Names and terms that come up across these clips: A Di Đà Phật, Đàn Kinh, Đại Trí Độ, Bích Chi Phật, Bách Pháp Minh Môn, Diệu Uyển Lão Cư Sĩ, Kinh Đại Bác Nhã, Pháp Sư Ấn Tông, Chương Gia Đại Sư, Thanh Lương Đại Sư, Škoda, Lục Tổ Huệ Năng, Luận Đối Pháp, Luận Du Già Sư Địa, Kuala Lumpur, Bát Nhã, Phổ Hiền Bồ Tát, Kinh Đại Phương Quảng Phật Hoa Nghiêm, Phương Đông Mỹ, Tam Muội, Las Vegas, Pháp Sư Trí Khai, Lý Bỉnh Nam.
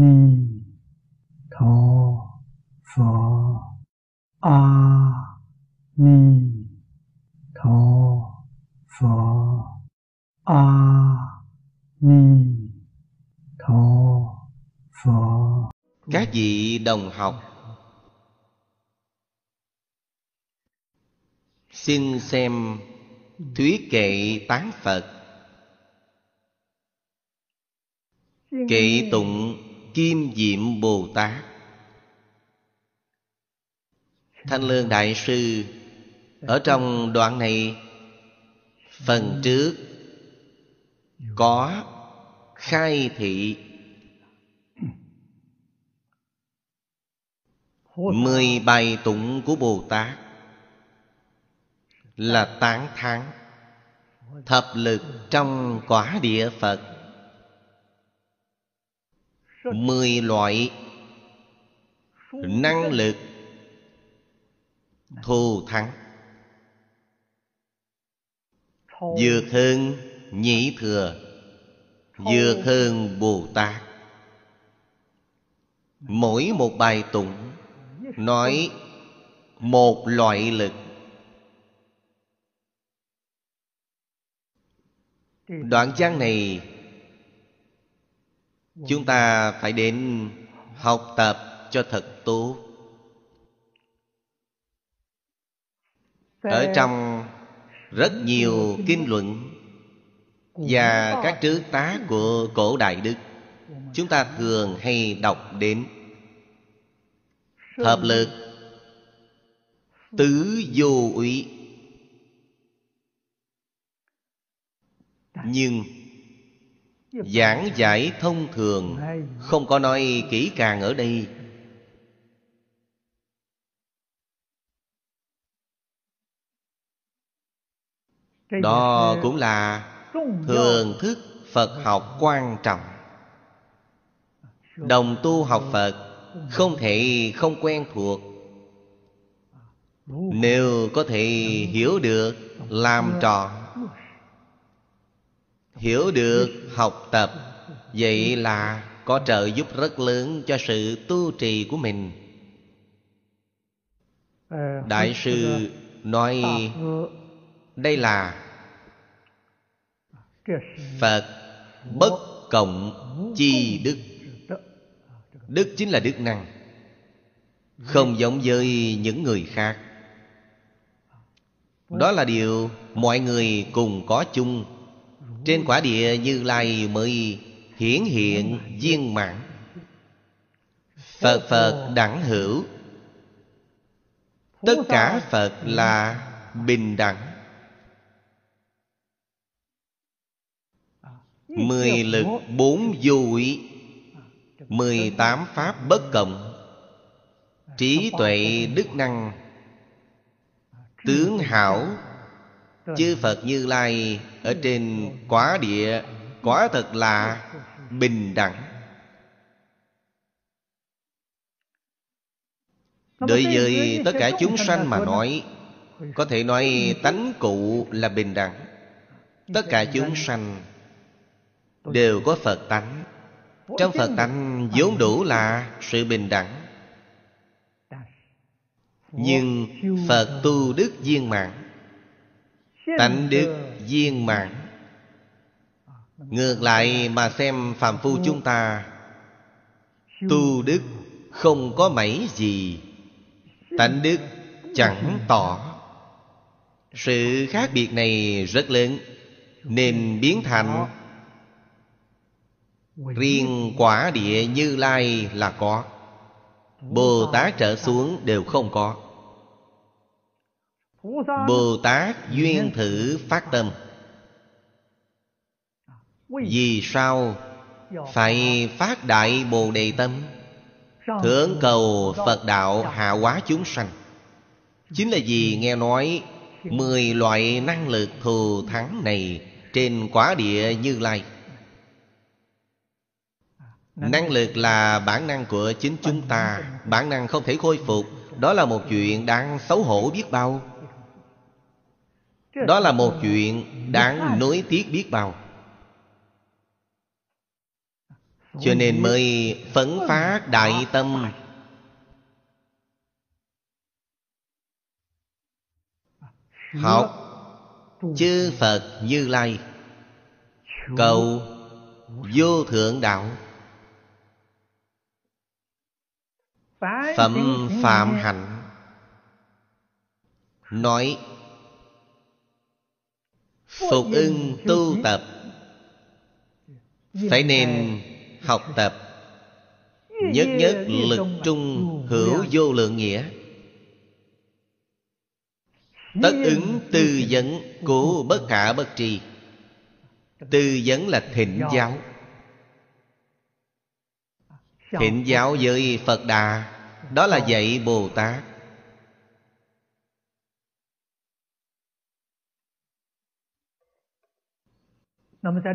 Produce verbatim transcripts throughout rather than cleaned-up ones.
Ni Tho Phật. A Ni Tho Phật. A Ni Tho Phật. Các vị đồng học, xin xem Thuyết Kệ Tán Phật. Kệ tụng Kim Diệm Bồ Tát. Thanh Lương Đại Sư ở trong đoạn này, phần trước có khai thị mười bài tụng của Bồ Tát là tán thán thập lực trong quả địa Phật, mười loại năng lực thù thắng, vượt hơn nhị thừa, vượt hơn Bồ Tát. Mỗi một bài tụng nói một loại lực. Đoạn văn này chúng ta phải đến học tập cho thật tốt. Ở trong rất nhiều kinh luận và các trứ tá của cổ đại Đức, chúng ta thường hay đọc đến thập lực tứ vô úy. Nhưng giảng giải thông thường không có nói kỹ càng ở đây. Đó cũng là thường thức Phật học quan trọng. Đồng tu học Phật không thể không quen thuộc. Nếu có thể hiểu được, làm tròn, hiểu được, học tập, vậy là có trợ giúp rất lớn cho sự tu trì của mình. Đại sư nói đây là Phật bất cộng chi đức. Đức chính là đức năng, không giống với những người khác. Đó là điều mọi người cùng có chung. Trên quả địa Như Lai mới hiển hiện viên mãn. Phật Phật đẳng hữu, tất cả Phật là bình đẳng. Mười lực bốn vô úy, mười tám pháp bất cộng, trí tuệ đức năng, tướng hảo. Chư Phật Như Lai ở trên quả địa quả thật là bình đẳng. Đối với tất cả chúng sanh mà nói, có thể nói tánh cụ là bình đẳng. Tất cả chúng sanh đều có Phật tánh. Trong Phật tánh vốn đủ là sự bình đẳng. Nhưng Phật tu đức viên mãn, tánh đức viên mãn. Ngược lại mà xem phàm phu chúng ta, tu đức không có mấy gì, tánh đức chẳng tỏ. Sự khác biệt này rất lớn, nên biến thành riêng quả địa Như Lai là có, Bồ Tát trở xuống đều không có. Bồ Tát duyên thử phát tâm. Vì sao phải phát đại bồ đề tâm, thượng cầu Phật đạo hạ hóa chúng sanh? Chính là vì nghe nói mười loại năng lực thù thắng này trên quả địa Như Lai. Năng lực là bản năng của chính chúng ta, bản năng không thể khôi phục. Đó là một chuyện đáng xấu hổ biết bao. Đó là một chuyện đáng nuối tiếc biết bao. Cho nên mới phấn phát đại tâm, học chư Phật Như Lai, cầu vô thượng đạo. Phẩm Phạm Hạnh nói: phục ưng tu tập, phải nên học tập. Nhất nhất lực trung hữu vô lượng nghĩa, tất ứng tư vấn của bất khả bất trì. Tư vấn là thỉnh giáo. Thỉnh giáo với Phật Đà, đó là dạy Bồ Tát.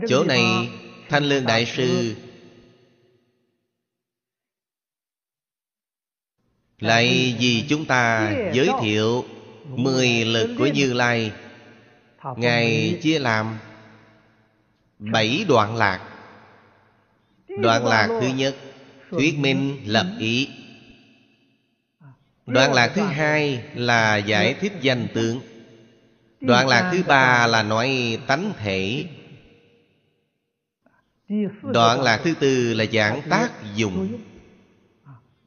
Chỗ này Thanh Lương Đại Sư lại vì chúng ta giới thiệu mười lực của Như Lai. Ngài chia làm bảy đoạn lạc. Đoạn lạc thứ nhất thuyết minh lập ý. Đoạn lạc thứ hai là giải thích danh tướng. Đoạn lạc thứ ba là nói tánh thể. Đoạn lạc thứ tư là giảng tác dụng.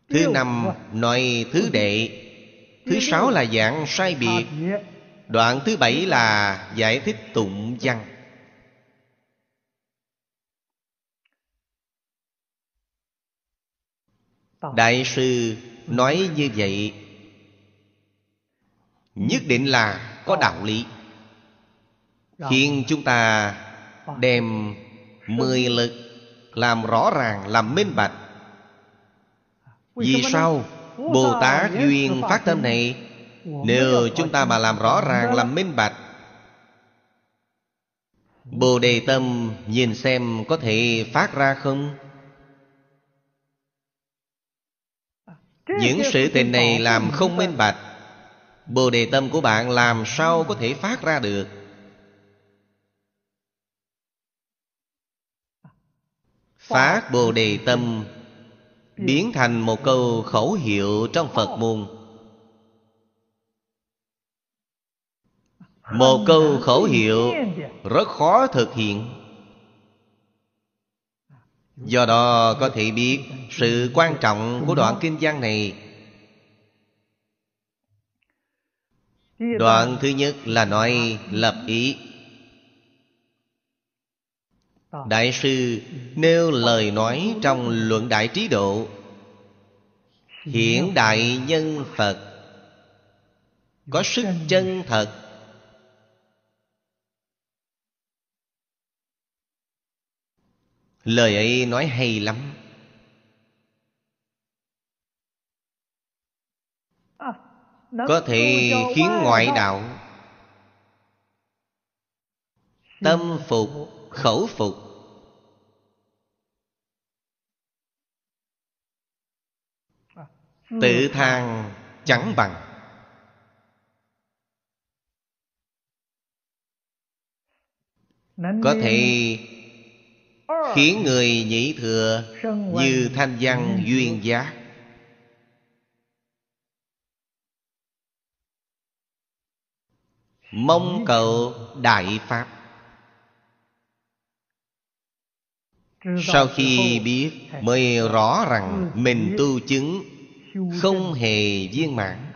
Thứ năm nói thứ đệ. Thứ sáu là giảng sai biệt. Đoạn thứ bảy là giải thích tụng văn. Đại sư nói như vậy nhất định là có đạo lý, khiến chúng ta đem mười lực làm rõ ràng, làm minh bạch. Vì sao Bồ Tát duyên phát tâm này nếu chúng ta mà làm rõ ràng, làm minh bạch, Bồ Đề Tâm nhìn xem có thể phát ra không? Những sự tình này làm không minh bạch, Bồ Đề Tâm của bạn làm sao có thể phát ra được? Phát Bồ Đề Tâm biến thành một câu khẩu hiệu trong Phật môn. Một câu khẩu hiệu rất khó thực hiện. Do đó có thể biết sự quan trọng của đoạn kinh văn này. Đoạn thứ nhất là nói lập ý. Đại sư nêu lời nói trong Luận Đại Trí Độ: hiện đại nhân Phật có sức chân thật, lời ấy nói hay lắm. Có thể khiến ngoại đạo tâm phục khẩu phục. Tự than chẳng bằng. Có thể khiến người nhị thừa như Thanh Văn Duyên Giác. Mong cầu đại pháp. Sau khi biết mới rõ rằng mình tu chứng không hề viên mãn.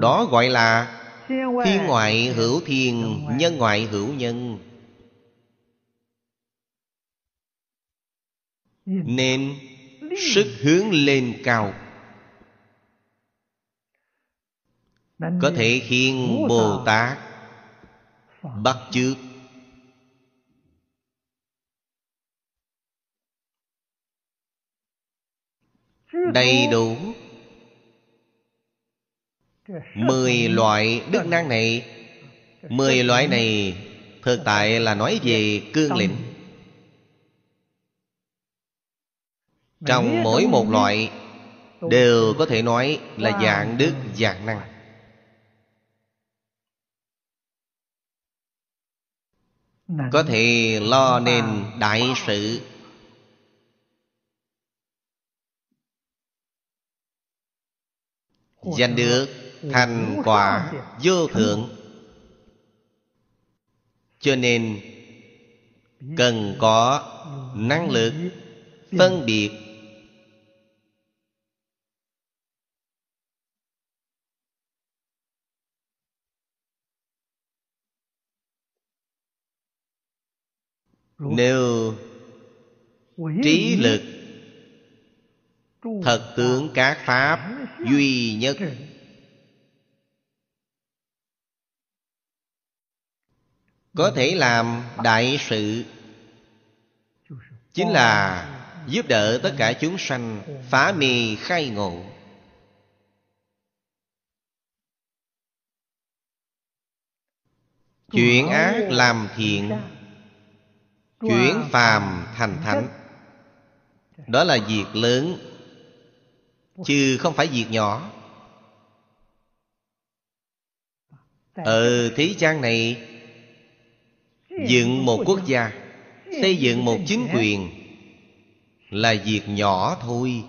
Đó gọi là thiên ngoại hữu thiên, nhân ngoại hữu nhân. Nên sức hướng lên cao, có thể khiến Bồ Tát bắt chước. Đầy đủ mười loại đức năng này. Mười loại này thực tại là nói về cương lĩnh. Trong mỗi một loại đều có thể nói là dạng đức dạng năng. có thể lo nên đại sự. Giành được thành quả vô thượng. Cho nên cần có năng lực phân biệt. Nếu trí lực thật tướng các pháp duy nhất, có thể làm đại sự, chính là giúp đỡ tất cả chúng sanh phá mê khai ngộ. Chuyển ác làm thiện, chuyển phàm thành thánh. Đó là việc lớn, chứ không phải việc nhỏ. Ở thế gian này, dựng một quốc gia, xây dựng một chính quyền là việc nhỏ thôi.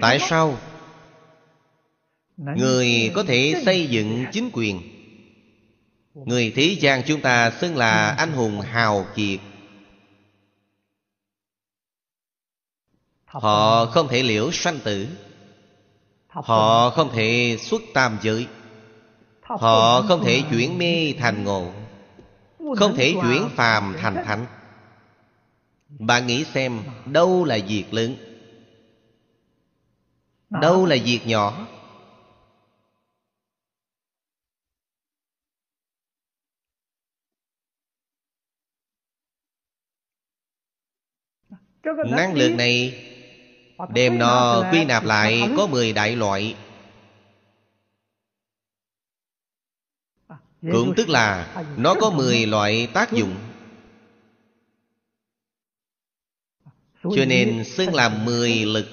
Tại sao? Người có thể xây dựng chính quyền, người thế gian chúng ta xưng là anh hùng hào kiệt. Họ không thể liễu sanh tử, họ không thể xuất tam giới, họ không thể chuyển mê thành ngộ, không thể chuyển phàm thành thánh. Bạn nghĩ xem, đâu là việc lớn, đâu là việc nhỏ? Năng lực này đem nó quy nạp lại có mười đại loại, cũng tức là nó có mười loại tác dụng, cho nên xưng là mười lực.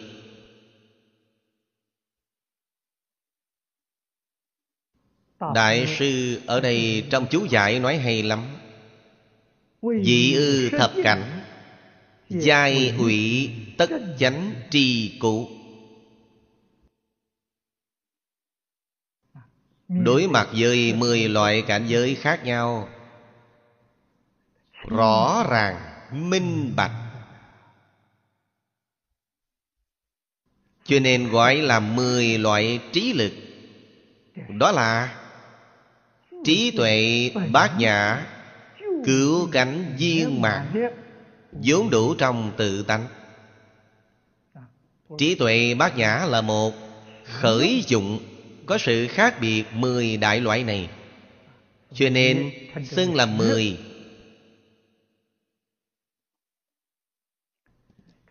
Đại sư ở đây trong chú giải nói hay lắm. Dị ư thập cảnh, giai hủy tất chánh trì cụ. Đối mặt với mười loại cảnh giới khác nhau, rõ ràng, minh bạch, cho nên gọi là mười loại trí lực. Đó là trí tuệ bát nhã, cứu cánh viên mãn, vốn đủ trong tự tánh. Trí tuệ bát nhã là một khởi dụng, có sự khác biệt mười đại loại này, cho nên xưng là mười.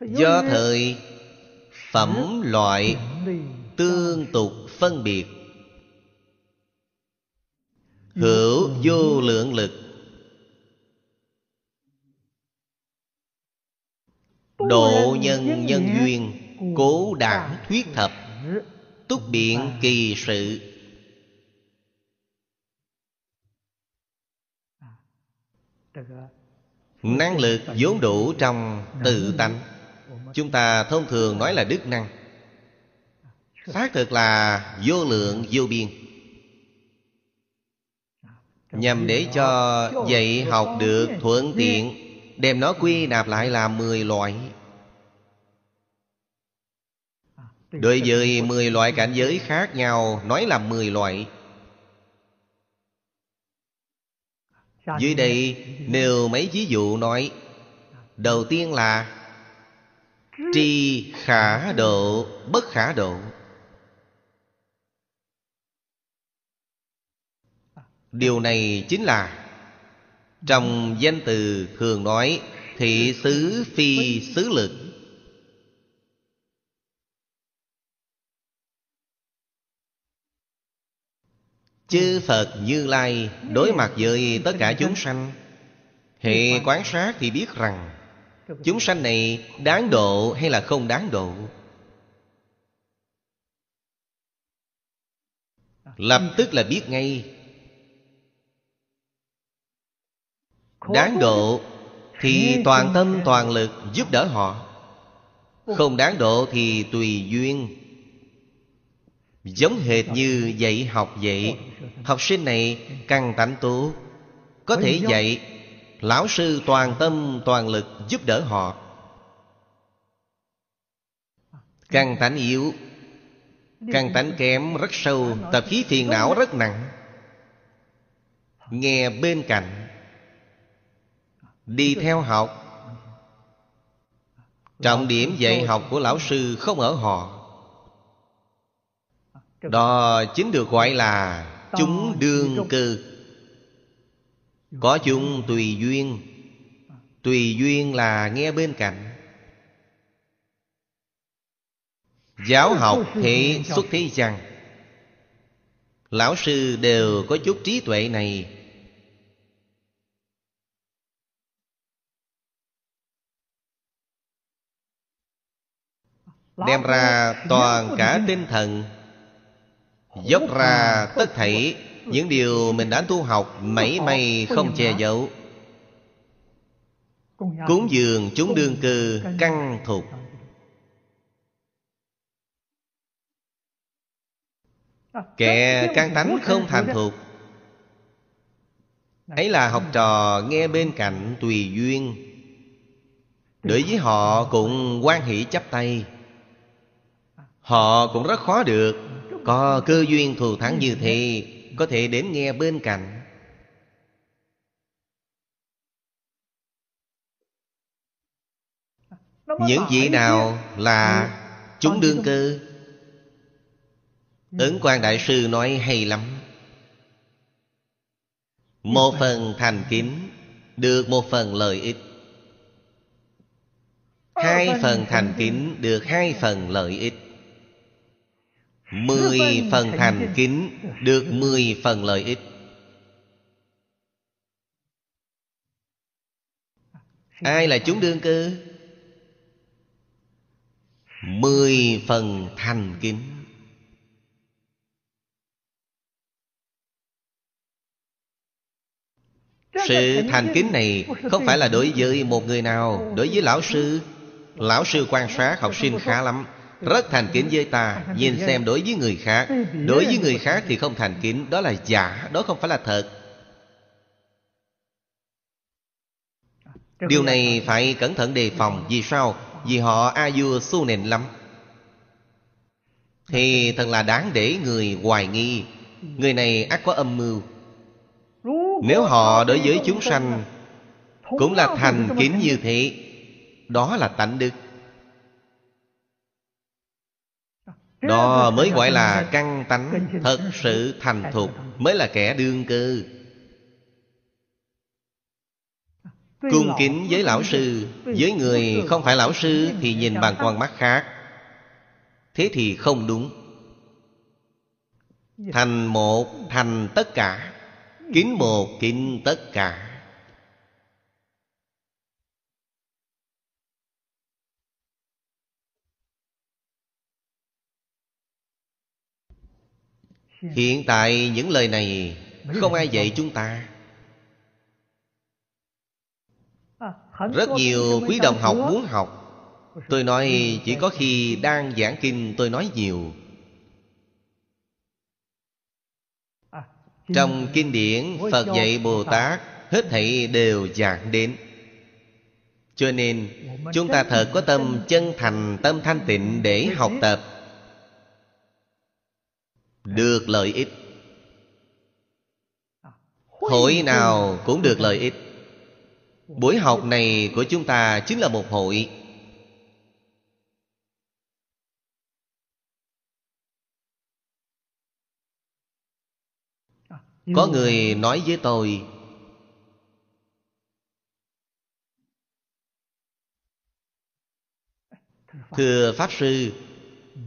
Do thời phẩm loại tương tục phân biệt, hữu vô lượng lực, độ nhân nhân duyên, cố đảng thuyết thập, túc biện kỳ sự. Năng lực vốn đủ trong tự tánh, chúng ta thông thường nói là đức năng, xác thực là vô lượng vô biên, nhằm để cho dạy học được thuận tiện, đem nó quy nạp lại là mười loại. Đối với mười loại cảnh giới khác nhau, nói là mười loại. Dưới đây nêu mấy ví dụ nói. Đầu tiên là tri khả độ, bất khả độ. Điều này chính là trong danh từ thường nói thị xứ phi xứ lực. Chư Phật Như Lai đối mặt với tất cả chúng sanh, hệ quán sát thì biết rằng chúng sanh này đáng độ hay là không đáng độ. Lập tức là biết ngay. Đáng độ thì toàn tâm toàn lực giúp đỡ họ, không đáng độ thì tùy duyên. Giống hệt như dạy học vậy. Học sinh này căn tánh tốt, có thể dạy, lão sư toàn tâm toàn lực giúp đỡ họ. Căn tánh yếu, căn tánh kém rất sâu, tập khí phiền não rất nặng, nghe bên cạnh, đi theo học. Trọng điểm dạy học của lão sư không ở họ. Đó chính được gọi là chúng đương cư. Có chúng tùy duyên. Tùy duyên là nghe bên cạnh. Giáo học thể xuất thế gian, lão sư đều có chút trí tuệ này. Đem ra toàn cả tinh thần, dốc ra tất thảy những điều mình đã tu học, mảy may không che giấu. Cúng dường chúng đương cư căn thuộc. Kẻ căn tánh không thành thục, ấy là học trò nghe bên cạnh tùy duyên, đối với họ cũng hoan hỷ chắp tay. Họ cũng rất khó được có cơ duyên thù thắng như thế, có thể đến nghe bên cạnh. Những vị nào là chúng đương cư? Ấn Quang Đại Sư nói hay lắm. Một phần thành kính được một phần lợi ích, hai phần thành kính được hai phần lợi ích, mười phần thành kính được mười phần lợi ích. Ai là chúng đương cư? Mười phần thành kính. Sự thành kính này không phải là đối với một người nào, đối với lão sư. Lão sư quan sát học sinh khá lắm, rất thành kính với ta. Nhìn xem đối với người khác, đối với người khác thì không thành kính. Đó là giả, đó không phải là thật. Điều này phải cẩn thận đề phòng. Vì sao? Vì họ a vua su nền lắm, thì thật là đáng để người hoài nghi. Người này ắt có âm mưu. Nếu họ đối với chúng sanh cũng là thành kính như thế, đó là tánh đức. Đó mới gọi là căn tánh thật sự thành thục, mới là kẻ đương cư. Cung kính với lão sư, với người không phải lão sư thì nhìn bằng con mắt khác, thế thì không đúng. Thành một, thành tất cả. Kính một, kính tất cả. Hiện tại những lời này không ai dạy chúng ta. Rất nhiều quý đồng học muốn học. Tôi nói chỉ có khi đang giảng kinh tôi nói nhiều. Trong kinh điển Phật dạy Bồ Tát, hết thảy đều giảng đến. Cho nên chúng ta thật có tâm chân thành, tâm thanh tịnh để học tập, được lợi ích. Hội nào cũng được lợi ích. Buổi học này của chúng ta chính là một hội. Có người nói với tôi, thưa Pháp Sư,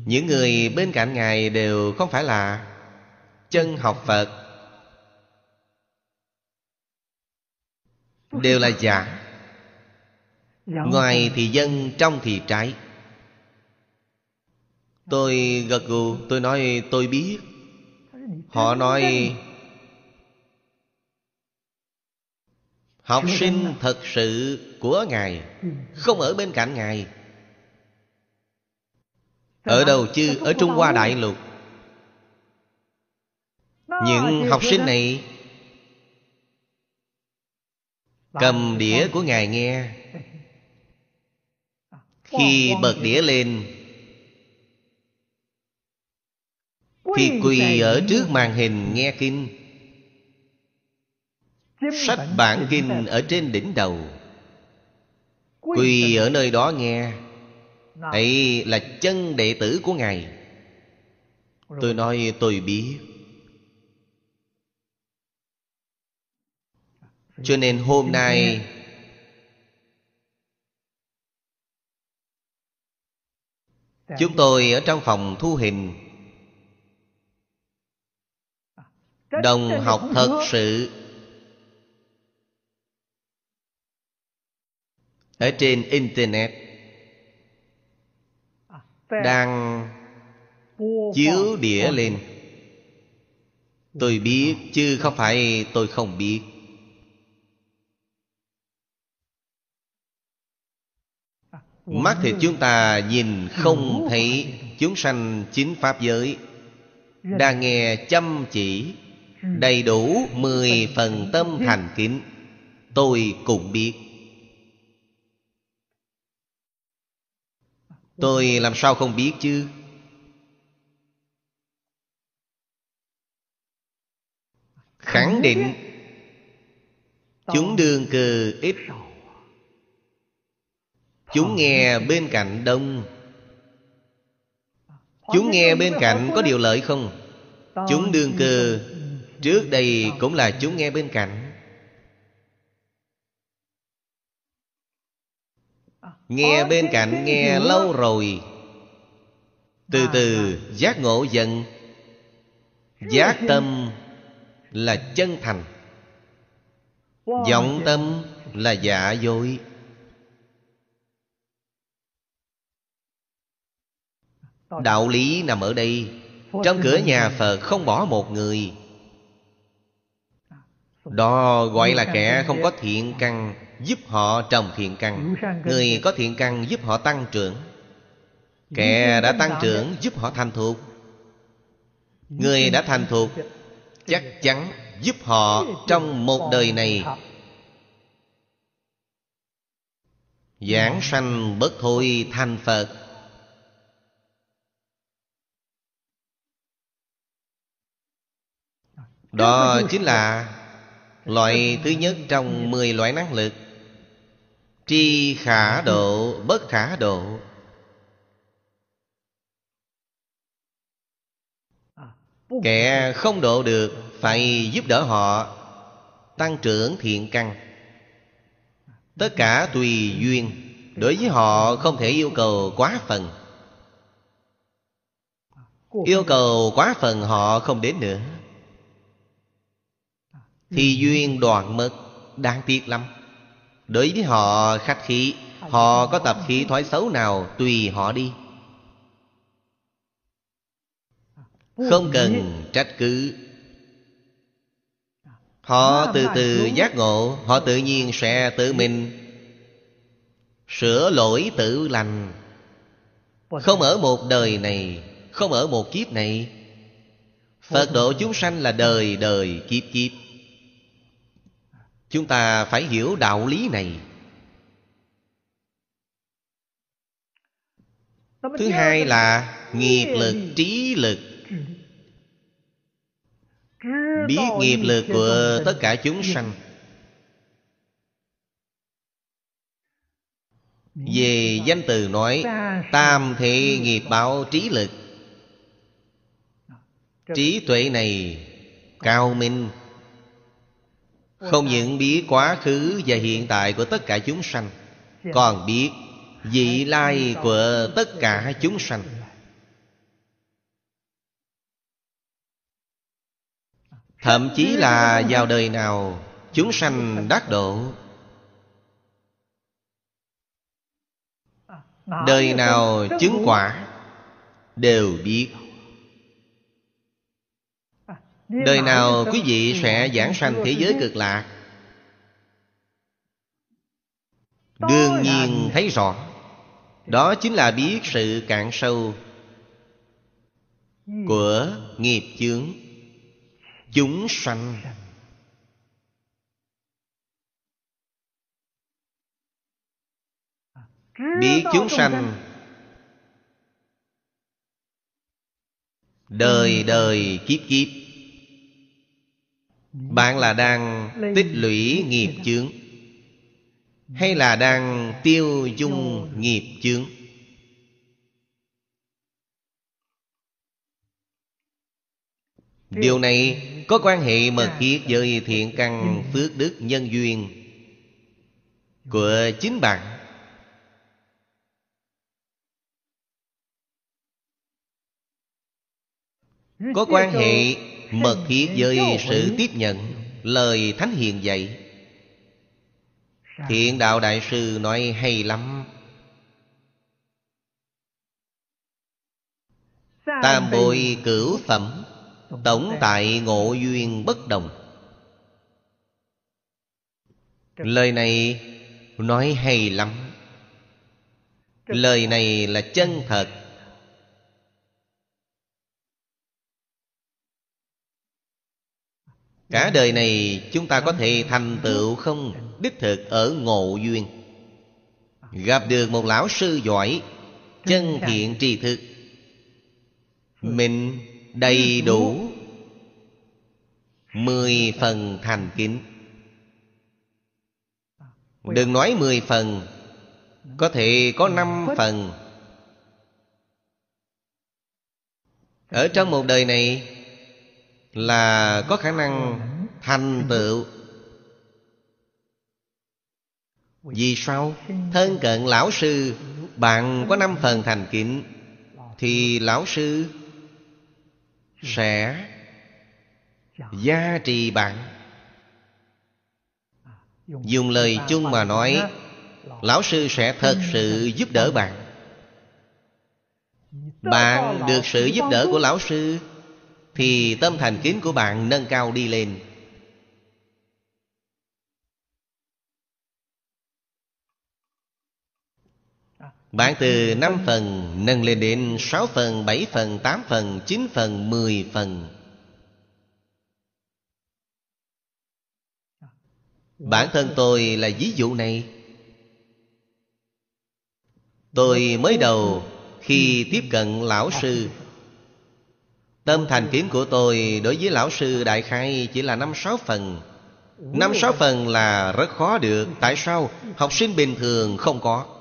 những người bên cạnh Ngài đều không phải là chân học Phật, đều là giả. Ngoài thì dân, trong thì trái. Tôi gật gù, tôi nói tôi biết. Họ nói học sinh thật sự của Ngài không ở bên cạnh Ngài. Ở đâu chứ? Ở Trung Hoa đại lục. Những học sinh này cầm đĩa của Ngài nghe, khi bật đĩa lên thì quỳ ở trước màn hình nghe kinh. Sách bản kinh ở trên đỉnh đầu, quỳ ở nơi đó nghe. Ấy là chân đệ tử của Ngài. Tôi nói tôi biết. Cho nên hôm nay chúng tôi ở trong phòng thu hình, đồng học thật sự ở trên Internet đang chiếu đĩa lên. Tôi biết chứ không phải tôi không biết. Mắt thì chúng ta nhìn không thấy chúng sanh chính pháp giới đang nghe chăm chỉ đầy đủ mười phần tâm thành kính. Tôi cũng biết. Tôi làm sao không biết chứ? Khẳng định chúng đương cư ít, chúng nghe bên cạnh đông. Chúng nghe bên cạnh có điều lợi không? Chúng đương cư trước đây cũng là chúng nghe bên cạnh. Nghe bên cạnh nghe lâu rồi, từ từ giác ngộ dần. Giác tâm là chân thành, vọng tâm là giả dối. Đạo lý nằm ở đây. Trong cửa nhà Phật không bỏ một người. Đó gọi là kẻ không có thiện căn, giúp họ trồng thiện căn. Người có thiện căn giúp họ tăng trưởng. Kẻ đã tăng trưởng giúp họ thành thục. Người đã thành thục chắc chắn giúp họ trong một đời này giảng sanh bất thôi thành Phật. Đó chính là loại thứ nhất trong mười loại năng lực. Tri khả độ, bất khả độ. Kẻ không độ được phải giúp đỡ họ tăng trưởng thiện căn. Tất cả tùy duyên. Đối với họ không thể yêu cầu quá phần. Yêu cầu quá phần họ không đến nữa thì duyên đoạn mất, đáng tiếc lắm. Đối với họ khách khí, họ có tập khí thói xấu nào tùy họ đi, không cần trách cứ. Họ từ từ giác ngộ, họ tự nhiên sẽ tự mình sửa lỗi tự lành. Không ở một đời này, không ở một kiếp này. Phật độ chúng sanh là đời đời kiếp kiếp. Chúng ta phải hiểu đạo lý này. Thứ hai là nghiệp lực, trí lực. Biết nghiệp lực của tất cả chúng sanh. Về danh từ nói, tam thị nghiệp báo trí lực. Trí tuệ này cao minh, không những biết quá khứ và hiện tại của tất cả chúng sanh, còn biết vị lai của tất cả chúng sanh. Thậm chí là vào đời nào chúng sanh đắc độ, đời nào chứng quả đều biết. Đời nào quý vị sẽ giảng sanh thế giới cực lạc? Đương nhiên thấy rõ. Đó chính là biết sự cạn sâu của nghiệp chướng chúng sanh. Biết chúng sanh đời đời kiếp kiếp, bạn là đang tích lũy nghiệp chướng hay là đang tiêu dung nghiệp chướng? Điều này có quan hệ mật thiết với thiện căn phước đức nhân duyên của chính bạn. Có quan hệ mật thiết với sự tiếp nhận lời Thánh Hiền dạy. Thiện Đạo Đại Sư nói hay lắm: tam bội cửu phẩm, tổng tại ngộ duyên bất đồng. Lời này nói hay lắm. Lời này là chân thật. Cả đời này chúng ta có thể thành tựu không? Đích thực ở ngộ duyên. Gặp được một lão sư giỏi, chân thiện tri thức, mình đầy đủ mười phần thành kính. Đừng nói mười phần, có thể có năm phần. Ở trong một đời này là có khả năng thành tựu. Vì sao? Thân cận lão sư, bạn có năm phần thành kính thì lão sư sẽ gia trì bạn. Dùng lời chung mà nói, lão sư sẽ thật sự giúp đỡ bạn. Bạn được sự giúp đỡ của lão sư thì tâm thành kính của bạn nâng cao đi lên. Bạn từ năm phần nâng lên đến sáu phần, bảy phần, tám phần, chín phần, mười phần. Bản thân tôi là ví dụ này. Tôi mới đầu khi tiếp cận lão sư, tâm thành kiến của tôi đối với lão sư đại khai chỉ là năm sáu phần. Năm sáu phần là rất khó được. Tại sao? Học sinh bình thường không có.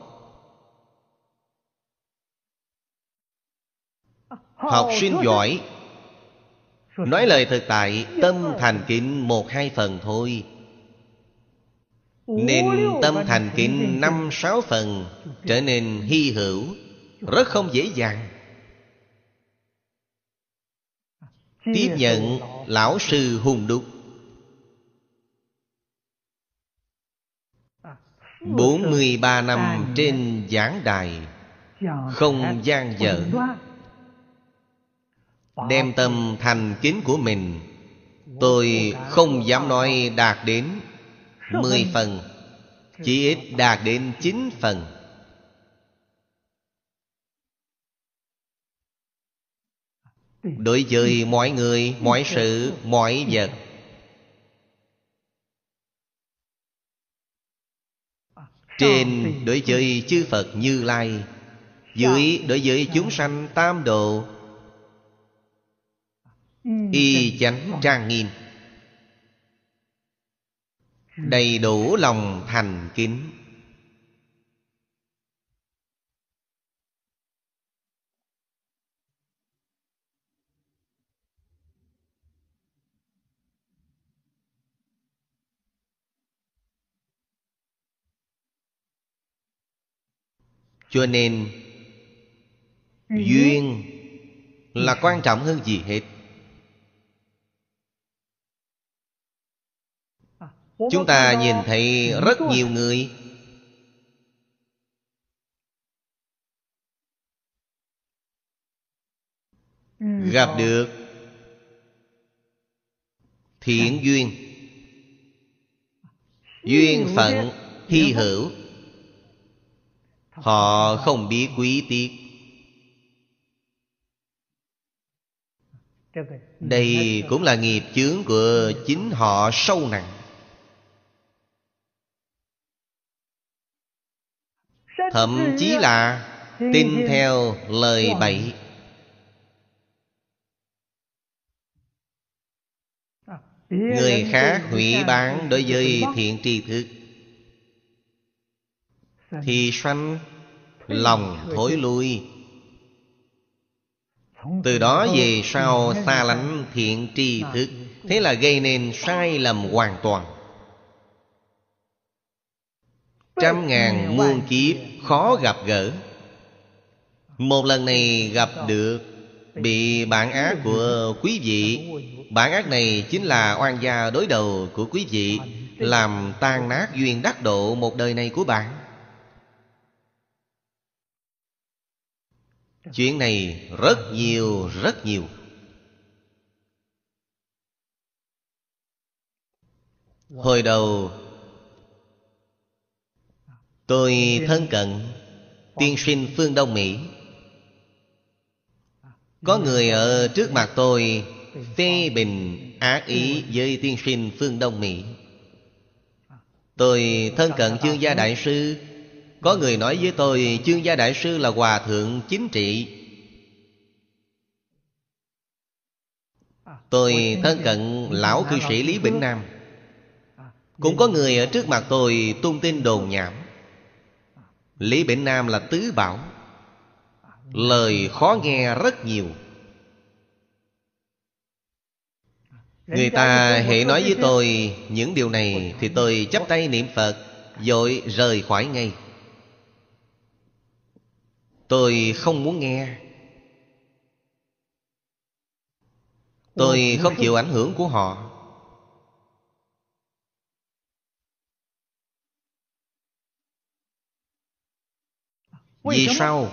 Học sinh giỏi nói lời thực tại, tâm thành kính một hai phần thôi. Nên tâm thành kính năm sáu phần trở nên hy hữu, rất không dễ dàng. Tiếp nhận lão sư hùng đúc. Bốn mươi ba năm trên giảng đài, không gian dở, đem tâm thành kính của mình, tôi không dám nói đạt đến mười phần, chỉ ít đạt đến chín phần. Đối với mọi người, mọi sự, mọi vật, trên đối với chư Phật Như Lai, dưới đối với chúng sanh tam độ, y chánh trang nghiêm, đầy đủ lòng thành kính. Cho nên duyên là quan trọng hơn gì hết. Chúng ta nhìn thấy rất nhiều người gặp được Thiện duyên, duyên phận hy hữu, họ không biết quý tiếc. Đây cũng là nghiệp chướng của chính họ sâu nặng. Thậm chí là tin theo lời bậy, người khác hủy bán đối với thiện tri thức, thì sanh lòng thối lui. Từ đó về sau xa lánh thiện tri thức, thế là gây nên sai lầm hoàn toàn. Trăm ngàn muôn kiếp khó gặp gỡ, một lần này gặp được, bị bản ác của quý vị. Bản ác này chính là oan gia đối đầu của quý vị, làm tan nát duyên đắc độ một đời này của bạn. Chuyện này rất nhiều, rất nhiều. Hồi đầu tôi thân cận tiên sinh Phương Đông Mỹ. Có người ở trước mặt tôi phê bình ác ý với tiên sinh Phương Đông Mỹ. Tôi thân cận Chương Gia Đại Sư. Có người nói với tôi Chương Gia Đại Sư là hòa thượng chính trị. Tôi thân cận lão cư sĩ Lý Bỉnh Nam. Cũng có người ở trước mặt tôi tung tin đồn nhảm Lý Bỉnh Nam là tứ bảo, lời khó nghe rất nhiều. Người ta hễ nói với tôi những điều này thì tôi chắp tay niệm Phật, vội rời khỏi ngay. Tôi không muốn nghe. Tôi không chịu ảnh hưởng của họ. Vì sao?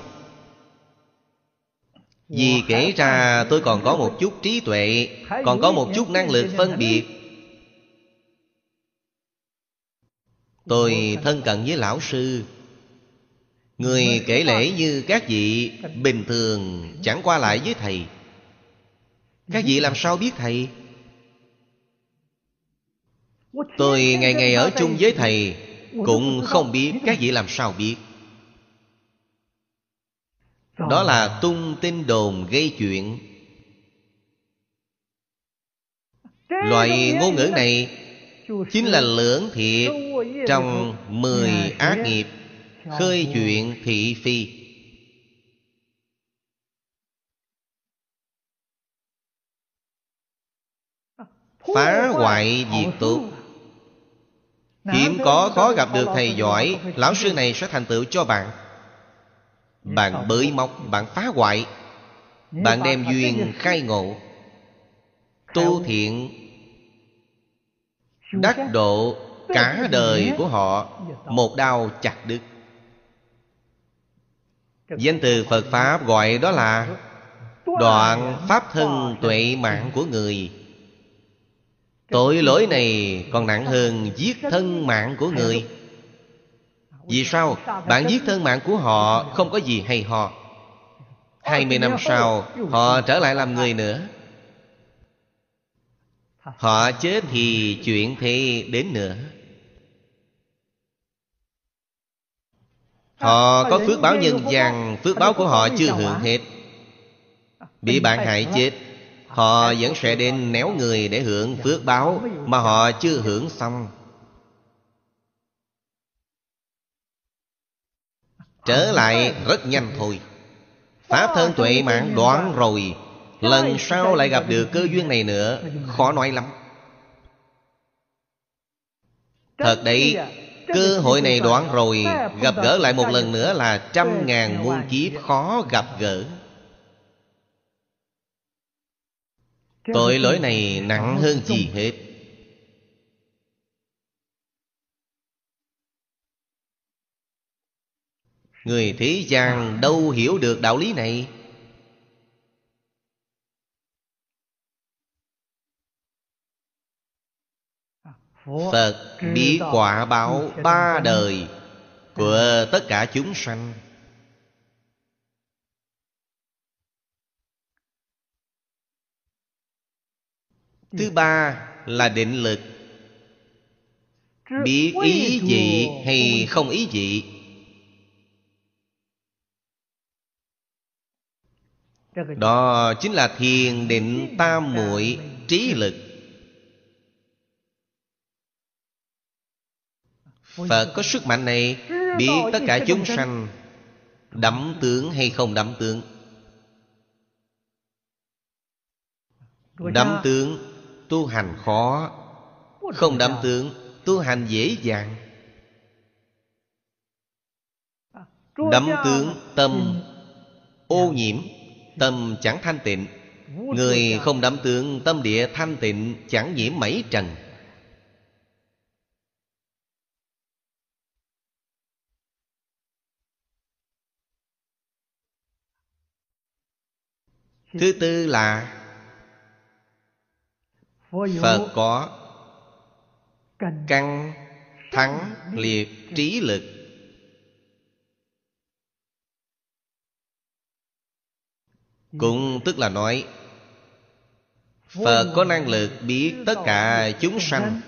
Vì kể ra tôi còn có một chút trí tuệ, còn có một chút năng lực phân biệt. Tôi thân cận với lão sư. Người kể lễ như các vị bình thường chẳng qua lại với thầy. Các vị làm sao biết thầy? Tôi ngày ngày ở chung với thầy, cũng không biết các vị làm sao biết. Đó là tung tin đồn gây chuyện. Loại ngôn ngữ này chính là lưỡng thiệt trong mười ác nghiệp, khơi chuyện thị phi. Phá hoại diệt tục. Hiếm có khó gặp được thầy giỏi, lão sư này sẽ thành tựu cho bạn. Bạn bới móc, bạn phá hoại, bạn đem duyên khai ngộ, tu thiện, đắc độ cả đời của họ, một đao chặt đứt. Danh từ Phật Pháp gọi đó là đoạn pháp thân tuệ mạng của người. Tội lỗi này còn nặng hơn giết thân mạng của người. Vì sao? Bạn giết thân mạng của họ không có gì hay ho. hai mươi năm sau họ trở lại làm người nữa. Họ chết thì chuyện thế đến nữa. Họ có phước báo nhân gian, phước báo của họ chưa hưởng hết. Bị bạn hại chết, họ vẫn sẽ đến néo người để hưởng phước báo mà họ chưa hưởng xong. Trở lại rất nhanh thôi. Pháp thân tuệ mạng đoạn rồi, lần sau lại gặp được cơ duyên này nữa, khó nói lắm. Thật đấy, cơ hội này đoạn rồi, gặp gỡ lại một lần nữa là trăm ngàn muôn kiếp khó gặp gỡ. Tội lỗi này nặng hơn gì hết. Người thế gian đâu hiểu được đạo lý này. Phật biết quả báo ba đời của tất cả chúng sanh. Thứ ba là định lực. Biết ý dị hay không ý dị, đó chính là thiền định tam muội trí lực. Phật có sức mạnh này, biết tất cả chúng sanh đắm tướng hay không đắm tướng. Đắm tướng tu hành khó, không đắm tướng tu hành dễ dàng. Đắm tướng tâm ô nhiễm, tâm chẳng thanh tịnh. Người không đắm tướng tâm địa thanh tịnh, chẳng nhiễm mấy trần. Thứ tư là Phật có căn thắng liệt trí lực. Cũng tức là nói Phật có năng lực biết tất cả chúng sanh,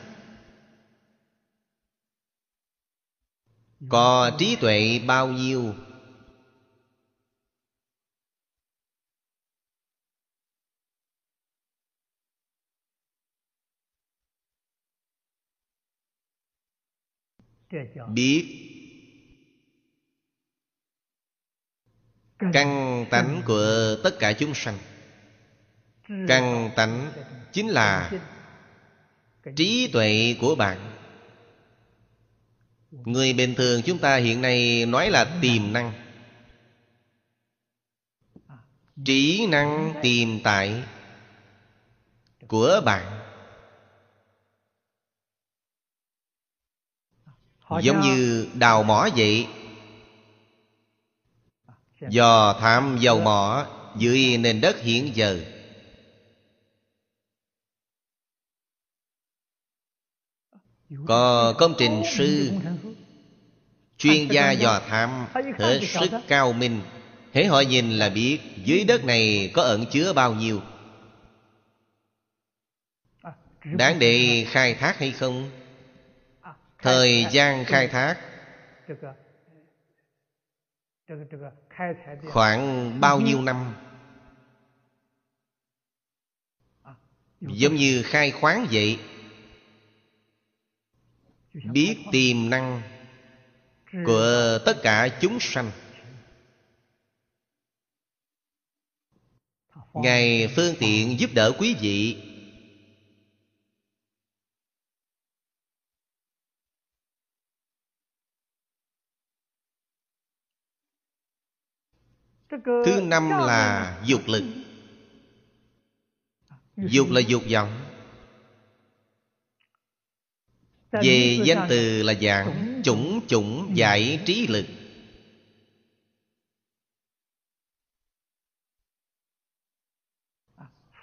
có trí tuệ bao nhiêu. Biết căn tánh của tất cả chúng sanh. Căn tánh chính là trí tuệ của bạn. Người bình thường chúng ta hiện nay nói là tiềm năng. Trí năng tiềm tại của bạn, giống như đào mỏ vậy. Do tham dầu mỏ dưới nền đất hiện giờ, có công trình sư, chuyên gia dò tham hết sức cao minh. Hễ họ nhìn là biết dưới đất này có ẩn chứa bao nhiêu, đáng để khai thác hay không. Thời gian khai thác khoảng bao nhiêu năm, giống như khai khoáng vậy. Biết tiềm năng của tất cả chúng sanh. Ngài phương tiện giúp đỡ quý vị. Thứ năm là dục lực. Dục là dục vọng. Về danh từ là dạng chủng chủng giải trí lực.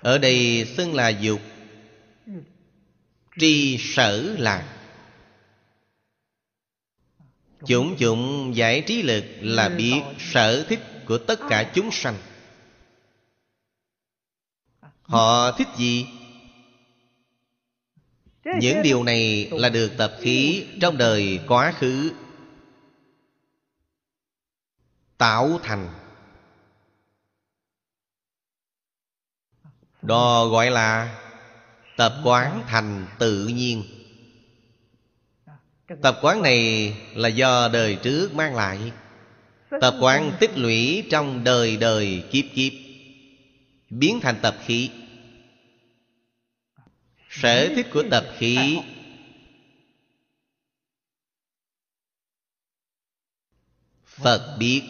Ở đây xưng là dục tri sở lạc. Chủng chủng giải trí lực là biết sở thích của tất cả chúng sanh. Họ thích gì? Những điều này là được tập khí trong đời quá khứ tạo thành. Đó gọi là tập quán thành tự nhiên. Tập quán này là do đời trước mang lại, tập quán tích lũy trong đời đời kiếp kiếp, biến thành tập khí. Sở thích của tập khí Phật biết.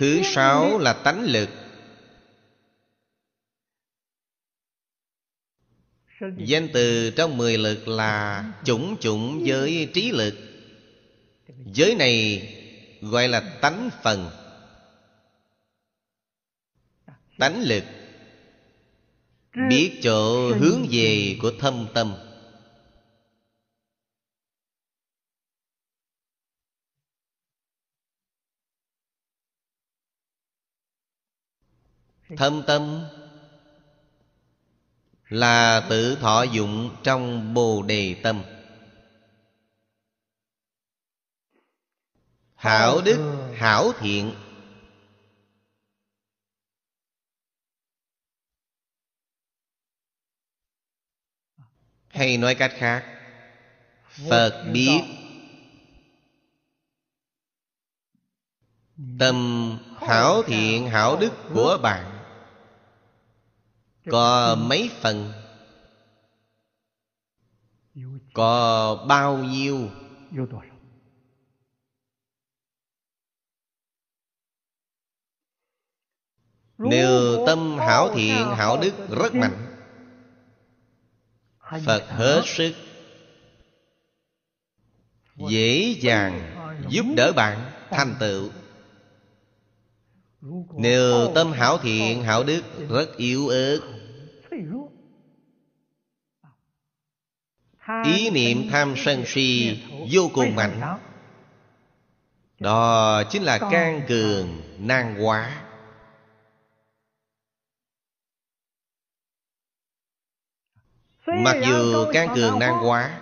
Thứ sáu là tánh lực. Danh từ trong mười lực là chủng chủng với trí lực. Giới này gọi là tánh phần. Tánh lực biết chỗ hướng về của thâm tâm. Thâm tâm là tự thọ dụng trong Bồ Đề tâm. Hảo đức, hảo thiện, hay nói cách khác, Phật biết tâm hảo thiện hảo đức của bạn có mấy phần, có bao nhiêu. Nếu tâm hảo thiện hảo đức rất mạnh, Phật hết sức dễ dàng giúp đỡ bạn thành tựu. Nếu tâm hảo thiện hảo đức rất yếu ớt, ý niệm tham sân si vô cùng mạnh, đó chính là can cường nan hóa. Mặc dù can cường nan hóa,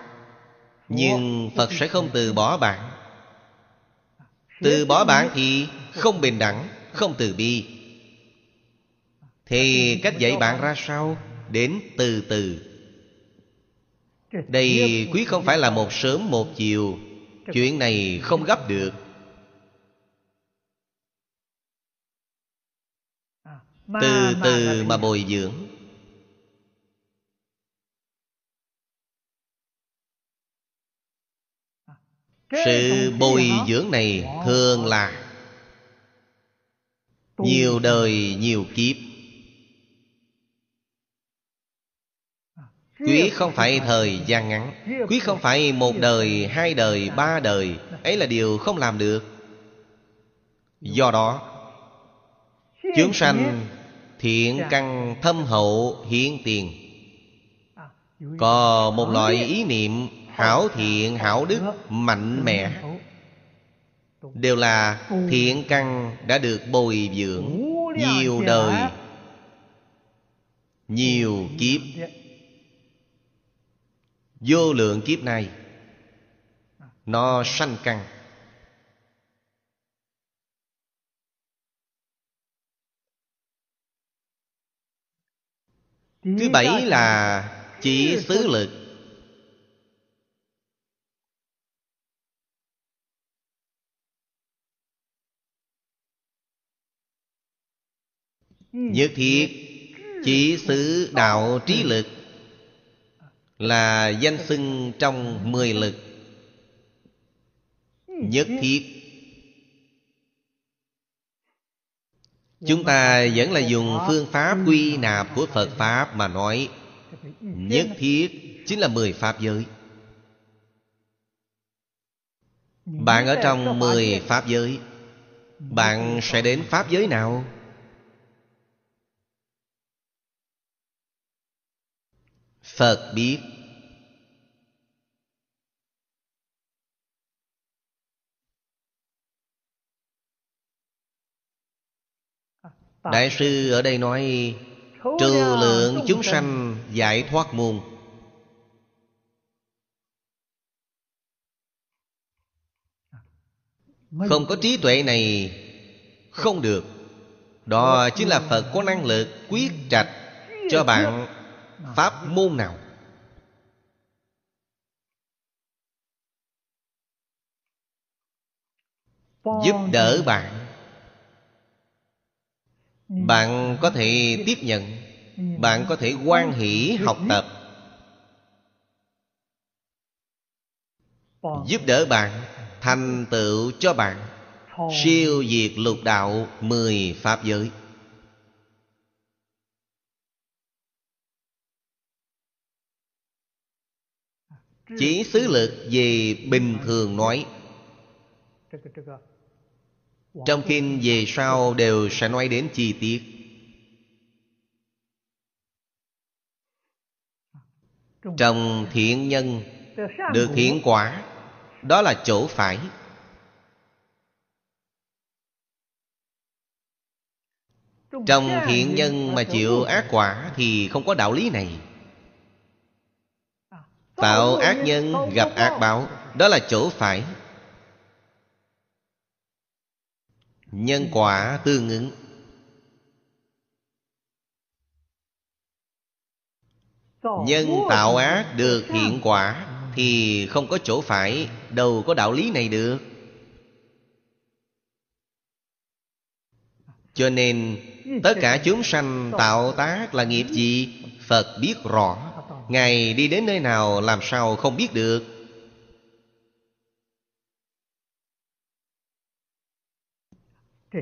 nhưng Phật sẽ không từ bỏ bạn. Từ bỏ bạn thì không bình đẳng, không từ bi. Thì cách dạy bạn ra sao? Đến từ từ. Đây quý không phải là một sớm một chiều, chuyện này không gấp được. Từ từ mà bồi dưỡng. Sự bồi dưỡng này thường là nhiều đời nhiều kiếp. Quý không phải thời gian ngắn, quý không phải một đời, hai đời, ba đời. Ấy là điều không làm được. Do đó, chúng sanh thiện căn thâm hậu hiện tiền, có một loại ý niệm hảo thiện hảo đức mạnh mẽ, đều là thiện căn đã được bồi dưỡng nhiều đời nhiều kiếp, vô lượng kiếp này nó sanh căn. Thứ bảy là chỉ xứ lực. Nhất thiết chỉ xứ đạo trí lực là danh xưng trong mười lực. Nhất thiết, chúng ta vẫn là dùng phương pháp quy nạp của Phật Pháp mà nói. Nhất thiết chính là mười Pháp giới. Bạn ở trong mười Pháp giới, bạn sẽ đến Pháp giới nào? Phật biết. Đại sư ở đây nói trừ lượng chúng sanh giải thoát môn. Không có trí tuệ này không được. Đó chính là Phật có năng lực quyết trạch cho bạn pháp môn nào. Giúp đỡ bạn. Bạn có thể tiếp nhận, bạn có thể hoan hỷ học tập. Giúp đỡ bạn, thành tựu cho bạn siêu diệt lục đạo mười Pháp giới. Chỉ xứ lực về bình thường nói, trong kinh về sau đều sẽ nói đến chi tiết. Trồng thiện nhân được thiện quả, đó là chỗ phải. Trồng thiện nhân mà chịu ác quả thì không có đạo lý này. Tạo ác nhân gặp ác báo, đó là chỗ phải. Nhân quả tương ứng. Nhân tạo ác được thiện quả thì không có chỗ phải, đâu có đạo lý này được. Cho nên tất cả chúng sanh tạo tác là nghiệp gì, Phật biết rõ. Ngài đi đến nơi nào làm sao không biết được.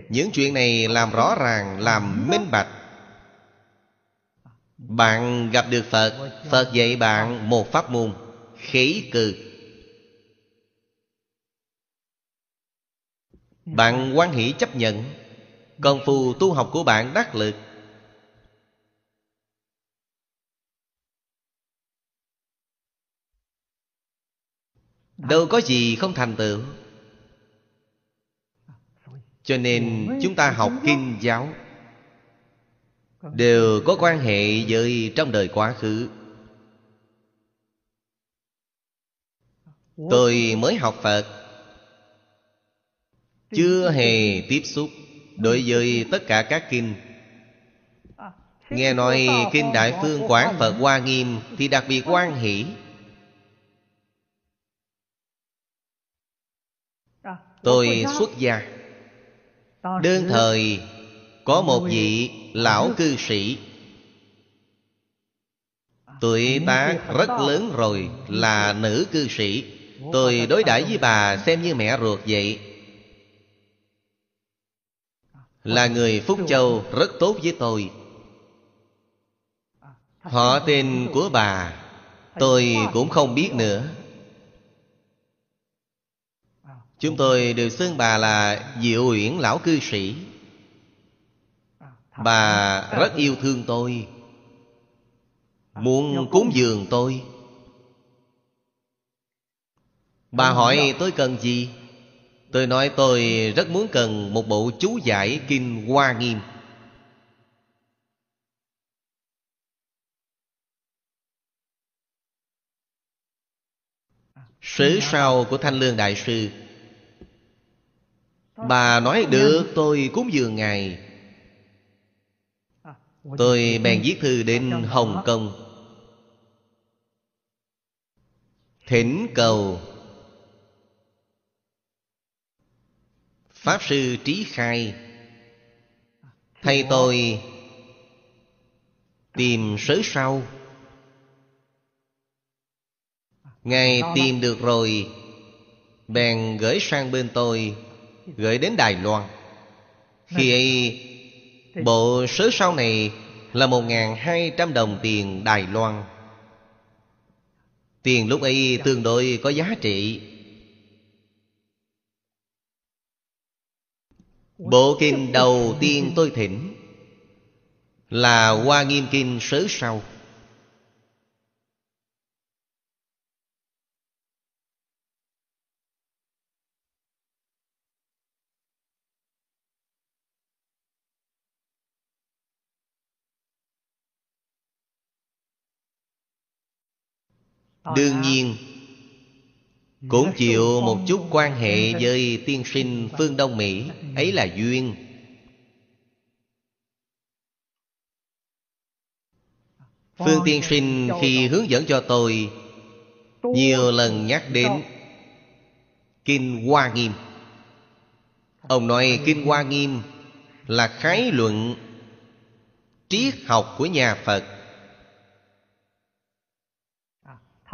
Những chuyện này làm rõ ràng, làm minh bạch. Bạn gặp được Phật, Phật dạy bạn một pháp môn khí cừ. Bạn hoan hỷ chấp nhận, công phu tu học của bạn đắc lực. Đâu có gì không thành tựu. Cho nên chúng ta học kinh giáo đều có quan hệ với trong đời quá khứ. Tôi mới học Phật, chưa hề tiếp xúc đối với tất cả các kinh. Nghe nói Kinh Đại Phương Quảng Phật Hoa Nghiêm thì đặc biệt hoan hỷ. Tôi xuất gia, đương thời có một vị lão cư sĩ, tuổi tác rất lớn rồi, là nữ cư sĩ. Tôi đối đãi với bà xem như mẹ ruột vậy. Là người Phúc Châu, rất tốt với tôi. Họ tên của bà tôi cũng không biết nữa. Chúng tôi đều xưng bà là Diệu Uyển Lão Cư Sĩ. Bà rất yêu thương tôi, muốn cúng dường tôi. Bà hỏi tôi cần gì? Tôi nói tôi rất muốn cần một bộ chú giải Kinh Hoa Nghiêm. Sử sau của Thanh Lương Đại Sư. Bà nói được, tôi cúng dường ngài. Tôi bèn viết thư đến Hồng Kông, thỉnh cầu Pháp Sư Trí Khai thay tôi tìm sớ sau. Ngài tìm được rồi, bèn gửi sang bên tôi, gửi đến Đài Loan. Khi ấy bộ sớ sau này là một nghìn hai trăm đồng tiền Đài Loan. Tiền lúc ấy tương đối có giá trị. Bộ kinh đầu tiên tôi thỉnh là Hoa Nghiêm Kinh sớ sau. Đương nhiên cũng chịu một chút quan hệ với tiên sinh Phương Đông Mỹ. Ấy là duyên. Phương tiên sinh khi hướng dẫn cho tôi, nhiều lần nhắc đến Kinh Hoa Nghiêm. Ông nói Kinh Hoa Nghiêm là khái luận triết học của nhà Phật.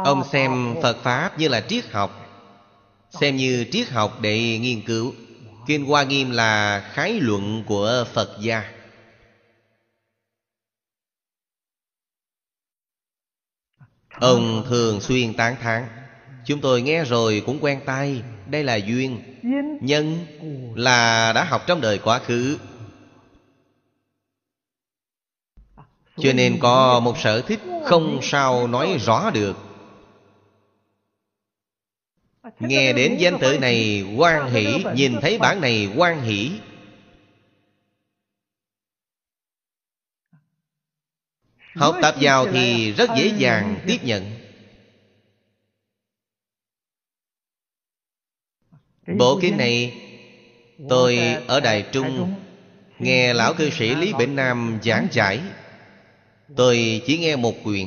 Ông xem Phật Pháp như là triết học, xem như triết học để nghiên cứu. Kinh Hoa Nghiêm là khái luận của Phật gia. Ông thường xuyên tán thán. Chúng tôi nghe rồi cũng quen tai. Đây là duyên. Nhân là đã học trong đời quá khứ. Cho nên có một sở thích không sao nói rõ được. Nghe đến danh tự này hoan hỷ, nhìn thấy bản này hoan hỷ. Học tập vào thì rất dễ dàng tiếp nhận. Bộ kinh này tôi ở Đài Trung nghe lão cư sĩ Lý Bỉnh Nam giảng giải. Tôi chỉ nghe một quyển.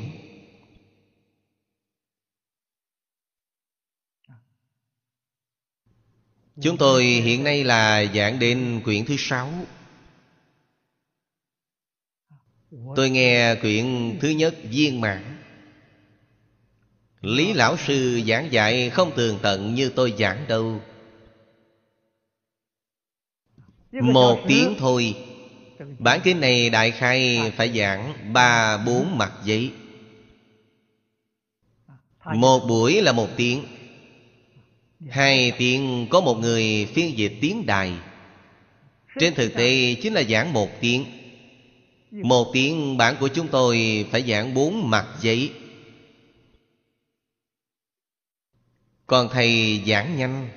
Chúng tôi hiện nay là giảng đến quyển thứ sáu. Tôi nghe quyển thứ nhất viên mãn. Lý lão sư giảng dạy không tường tận như tôi giảng đâu. Một tiếng thôi. Bản kinh này đại khai phải giảng ba bốn mặt giấy. Một buổi là một tiếng. Hai tiếng có một người phiên dịch tiếng Đài. Trên thực tế chính là giảng một tiếng. Một tiếng bản của chúng tôi phải giảng bốn mặt giấy. Còn thầy giảng nhanh.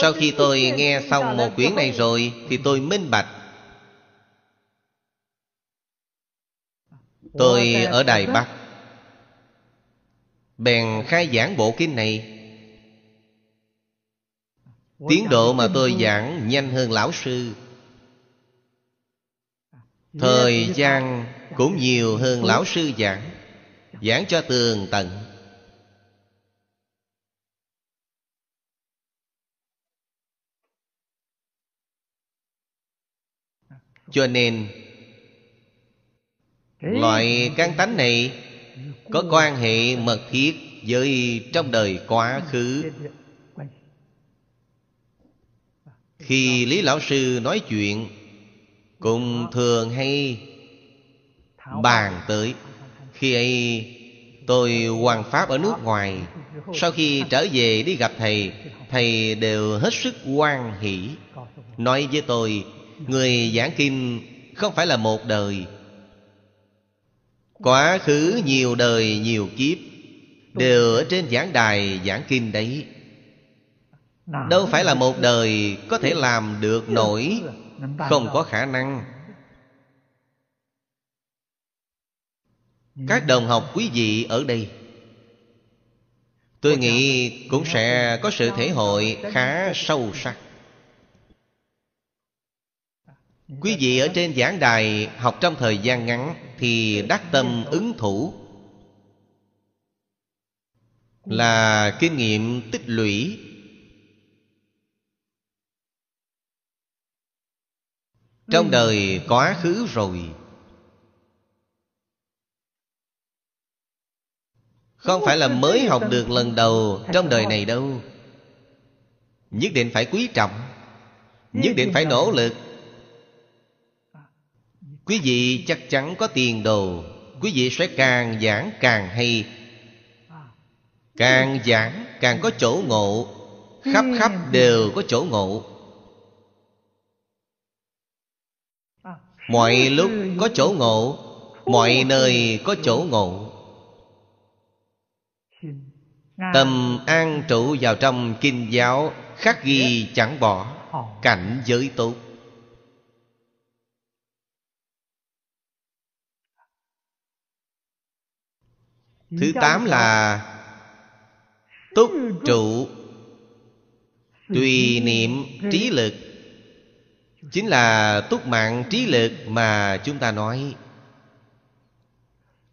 Sau khi tôi nghe xong một quyển này rồi thì tôi minh bạch. Tôi ở Đài Bắc bèn khai giảng bộ kinh này. Tiến độ mà tôi giảng nhanh hơn lão sư, thời gian cũng nhiều hơn lão sư giảng. Giảng cho tường tận. Cho nên loại căn tánh này có quan hệ mật thiết với trong đời quá khứ. Khi Lý lão sư nói chuyện cũng thường hay bàn tới. Khi ấy tôi hoằng pháp ở nước ngoài, sau khi trở về đi gặp thầy, thầy đều hết sức hoan hỷ. Nói với tôi, người giảng kinh không phải là một đời. Quá khứ nhiều đời nhiều kiếp đều ở trên giảng đài giảng kinh đấy. Đâu phải là một đời có thể làm được nổi, không có khả năng. Các đồng học quý vị ở đây, tôi nghĩ cũng sẽ có sự thể hội khá sâu sắc. Quý vị ở trên giảng đài học trong thời gian ngắn thì đắc tâm ứng thủ, là kinh nghiệm tích lũy. Trong đời quá khứ rồi, không phải là mới học được lần đầu trong đời này đâu. Nhất định phải quý trọng, nhất định phải nỗ lực. Quý vị chắc chắn có tiền đồ. Quý vị sẽ càng giảng càng hay, càng giảng càng có chỗ ngộ. Khắp khắp đều có chỗ ngộ. Mọi lúc có chỗ ngộ, mọi nơi có chỗ ngộ. Tâm an trụ vào trong kinh giáo, khắc ghi chẳng bỏ, cảnh giới tốt. Thứ tám là túc trụ tùy niệm trí lực. Chính là túc mạng trí lực mà chúng ta nói.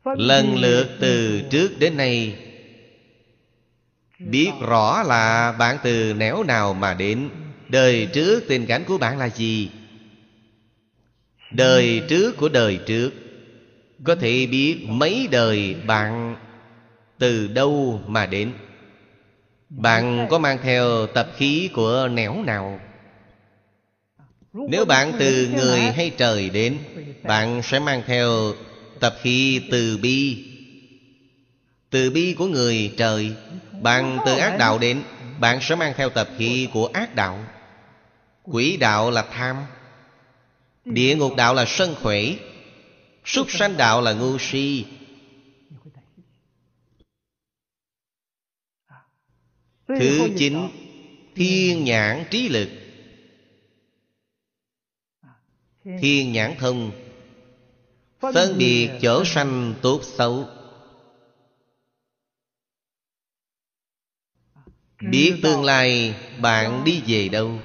Lần lượt từ trước đến nay, biết rõ là bạn từ nẻo nào mà đến. Đời trước tình cảnh của bạn là gì? Đời trước của đời trước, có thể biết mấy đời bạn từ đâu mà đến. Bạn có mang theo tập khí của nẻo nào? Nếu bạn từ người hay trời đến, bạn sẽ mang theo tập khí từ bi. Từ bi của người trời. Bạn từ ác đạo đến, bạn sẽ mang theo tập khí của ác đạo. Quỷ đạo là tham, Địa ngục đạo là sân khủy, súc sanh đạo là ngu si. Thứ chín, thiên nhãn trí lực. Thiên nhãn thông, phân biệt chỗ sanh tốt xấu, biết tương lai bạn đi về đâu,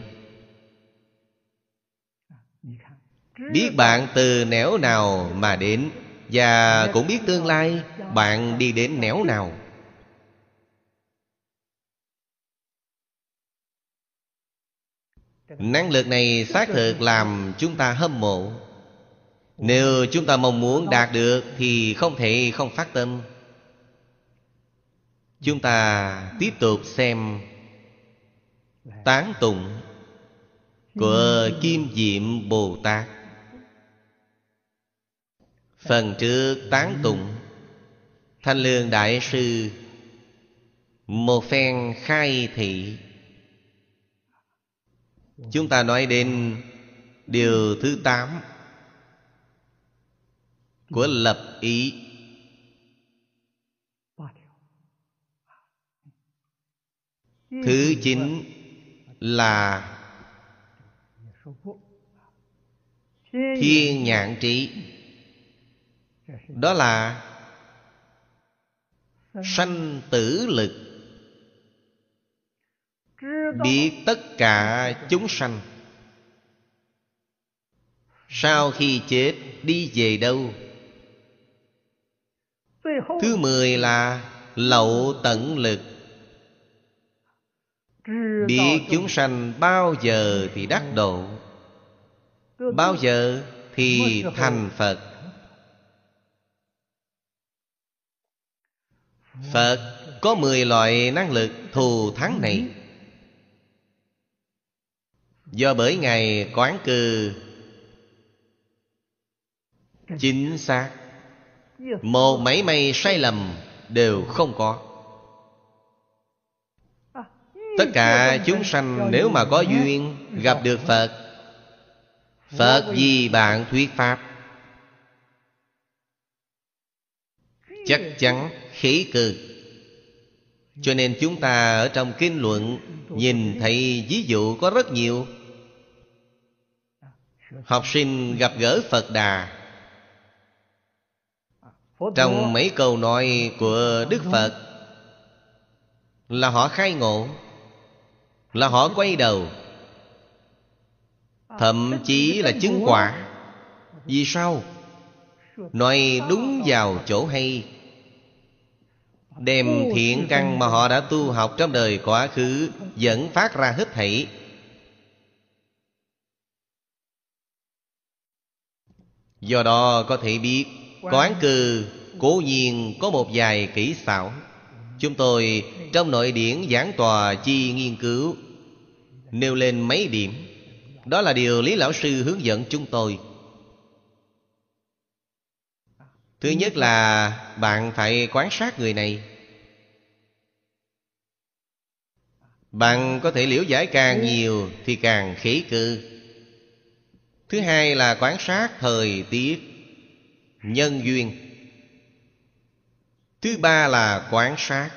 biết bạn từ nẻo nào mà đến, và cũng biết tương lai bạn đi đến nẻo nào. Năng lực này xác thực làm chúng ta hâm mộ. Nếu chúng ta mong muốn đạt được thì không thể không phát tâm. Chúng ta tiếp tục xem tán tụng của Kim Diệm Bồ Tát. Phần trước tán tụng Thanh Lương Đại Sư một phen khai thị. Chúng ta nói đến điều thứ tám của lập ý. Thứ chín là thiên nhãn trí. Đó là sanh tử lực, biết tất cả chúng sanh sau khi chết đi về đâu. Thứ mười là lậu tận lực, biết chúng sanh bao giờ thì đắc độ, bao giờ thì thành Phật. Phật có mười loại năng lực thù thắng này. Do bởi Ngài quán cư chính xác, một mảy may sai lầm đều không có. Tất cả chúng sanh nếu mà có duyên gặp được Phật, Phật vì bạn thuyết Pháp, chắc chắn khí cực. Cho nên chúng ta ở trong kinh luận nhìn thấy ví dụ có rất nhiều. Học sinh gặp gỡ Phật Đà, trong mấy câu nói của Đức Phật là họ khai ngộ, là họ quay đầu, thậm chí là chứng quả. Vì sao? Nói đúng vào chỗ hay, đem thiện căn mà họ đã tu học trong đời quá khứ dẫn phát ra hết thảy. Do đó có thể biết quán cư cố nhiên có một vài kỹ xảo. Chúng tôi trong nội điển giảng tòa chi nghiên cứu nêu lên mấy điểm. Đó là điều Lý Lão Sư hướng dẫn chúng tôi. Thứ nhất là bạn phải quan sát người này. Bạn có thể liễu giải càng nhiều thì càng khí cư. Thứ hai là quan sát thời tiết, nhân duyên. Thứ ba là quan sát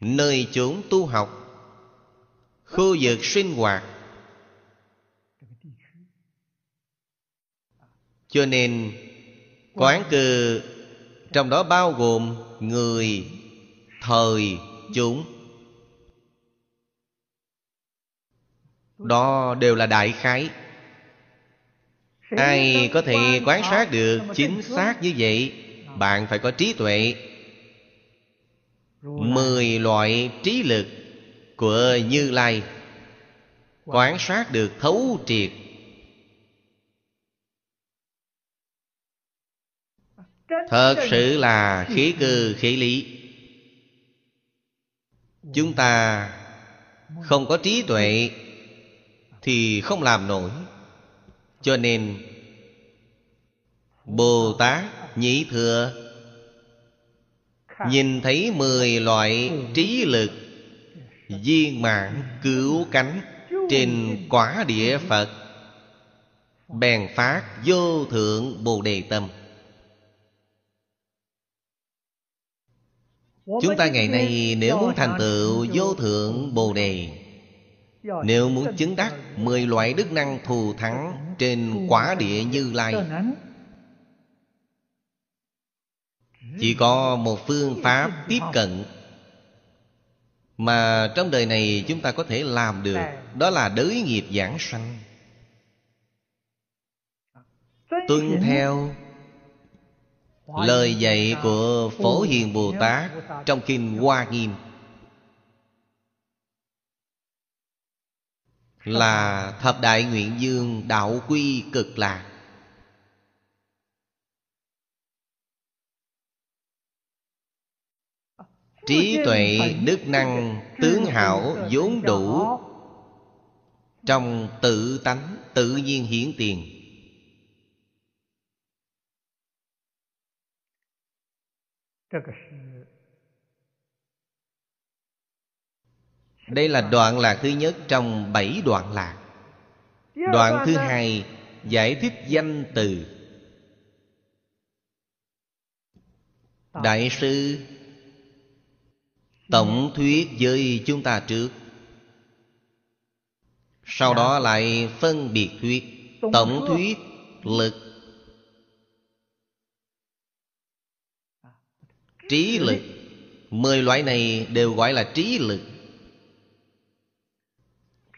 nơi chốn tu học, khu vực sinh hoạt. Cho nên quán cư trong đó bao gồm người, thời, chủng. Đó đều là đại khái. Ai có thể quan sát được chính xác như vậy? Bạn phải có trí tuệ. Mười loại trí lực của Như Lai quan sát được thấu triệt. Thật sự là khí cư khí lý. Chúng ta không có trí tuệ thì không làm nổi. Cho nên Bồ Tát Nhị Thừa nhìn thấy mười loại trí lực viên mãn cứu cánh trên quả địa Phật. bèn phát vô thượng Bồ Đề tâm. Chúng ta ngày nay nếu muốn thành tựu vô thượng Bồ Đề, nếu muốn chứng đắc mười loại đức năng thù thắng trên quả địa Như Lai, chỉ có một phương pháp tiếp cận mà trong đời này chúng ta có thể làm được, đó là đới nghiệp giảng sanh, tuân theo lời dạy của Phổ Hiền Bồ Tát trong Kinh Hoa Nghiêm, là thập đại nguyện dương đạo quy cực lạc. Trí tuệ đức năng tướng hảo vốn đủ, trong tự tánh tự nhiên hiển tiền. Đây là đoạn lạc thứ nhất trong bảy đoạn lạc. Đoạn thứ hai giải thích danh từ. Đại sư tổng thuyết với chúng ta trước, sau đó lại phân biệt thuyết. Tổng thuyết lực, trí lực, mười loại này đều gọi là trí lực.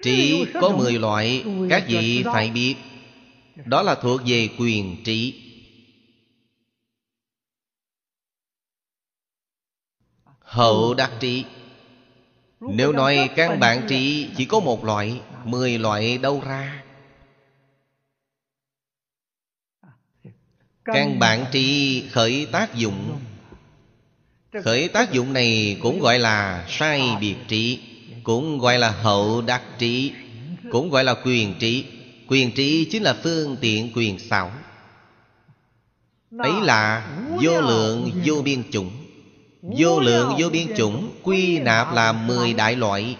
Trí có mười loại, các vị phải biết. Đó là thuộc về quyền trí. Hậu đắc trí. Nếu nói căn bản trí chỉ có một loại, mười loại đâu ra? Căn bản trí khởi tác dụng. Khởi tác dụng này cũng gọi là sai biệt trí, cũng gọi là hậu đắc trí, cũng gọi là quyền trí. Quyền trí chính là phương tiện quyền xảo. Ấy là vô lượng vô biên chủng. Vô lượng vô biên chủng quy nạp là mười đại loại,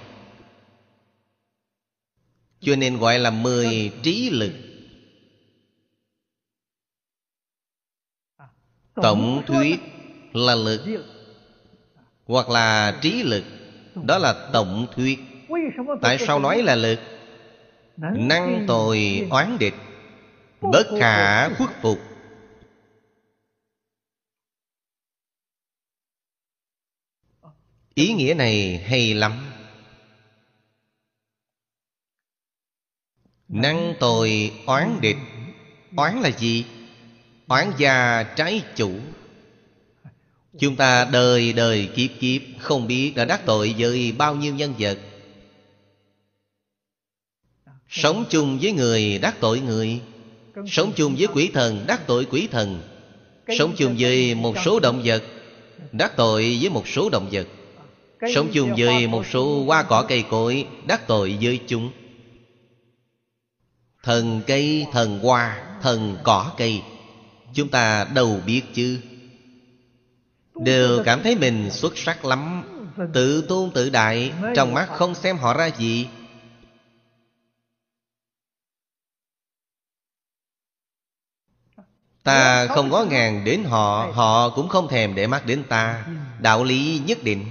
cho nên gọi là mười trí lực. Tổng thuyết là lực, hoặc là trí lực, đó là tổng thuyết. Tại sao nói là lực? Năng tồi oán địch, bất khả khuất phục. Ý nghĩa này hay lắm. Năng tồi oán địch. Oán là gì? Oán gia trái chủ. Chúng ta đời đời kiếp kiếp không biết đã đắc tội với bao nhiêu nhân vật. Sống chung với người đắc tội người, sống chung với quỷ thần đắc tội quỷ thần, sống chung với một số động vật đắc tội với một số động vật, sống chung với một số hoa cỏ cây cối đắc tội với chúng. Thần cây, thần hoa, thần cỏ cây, chúng ta đâu biết chứ. Đều cảm thấy mình xuất sắc lắm, tự tôn tự đại, trong mắt không xem họ ra gì. Ta không ngó ngàng đến họ, họ cũng không thèm để mắt đến ta. Đạo lý nhất định.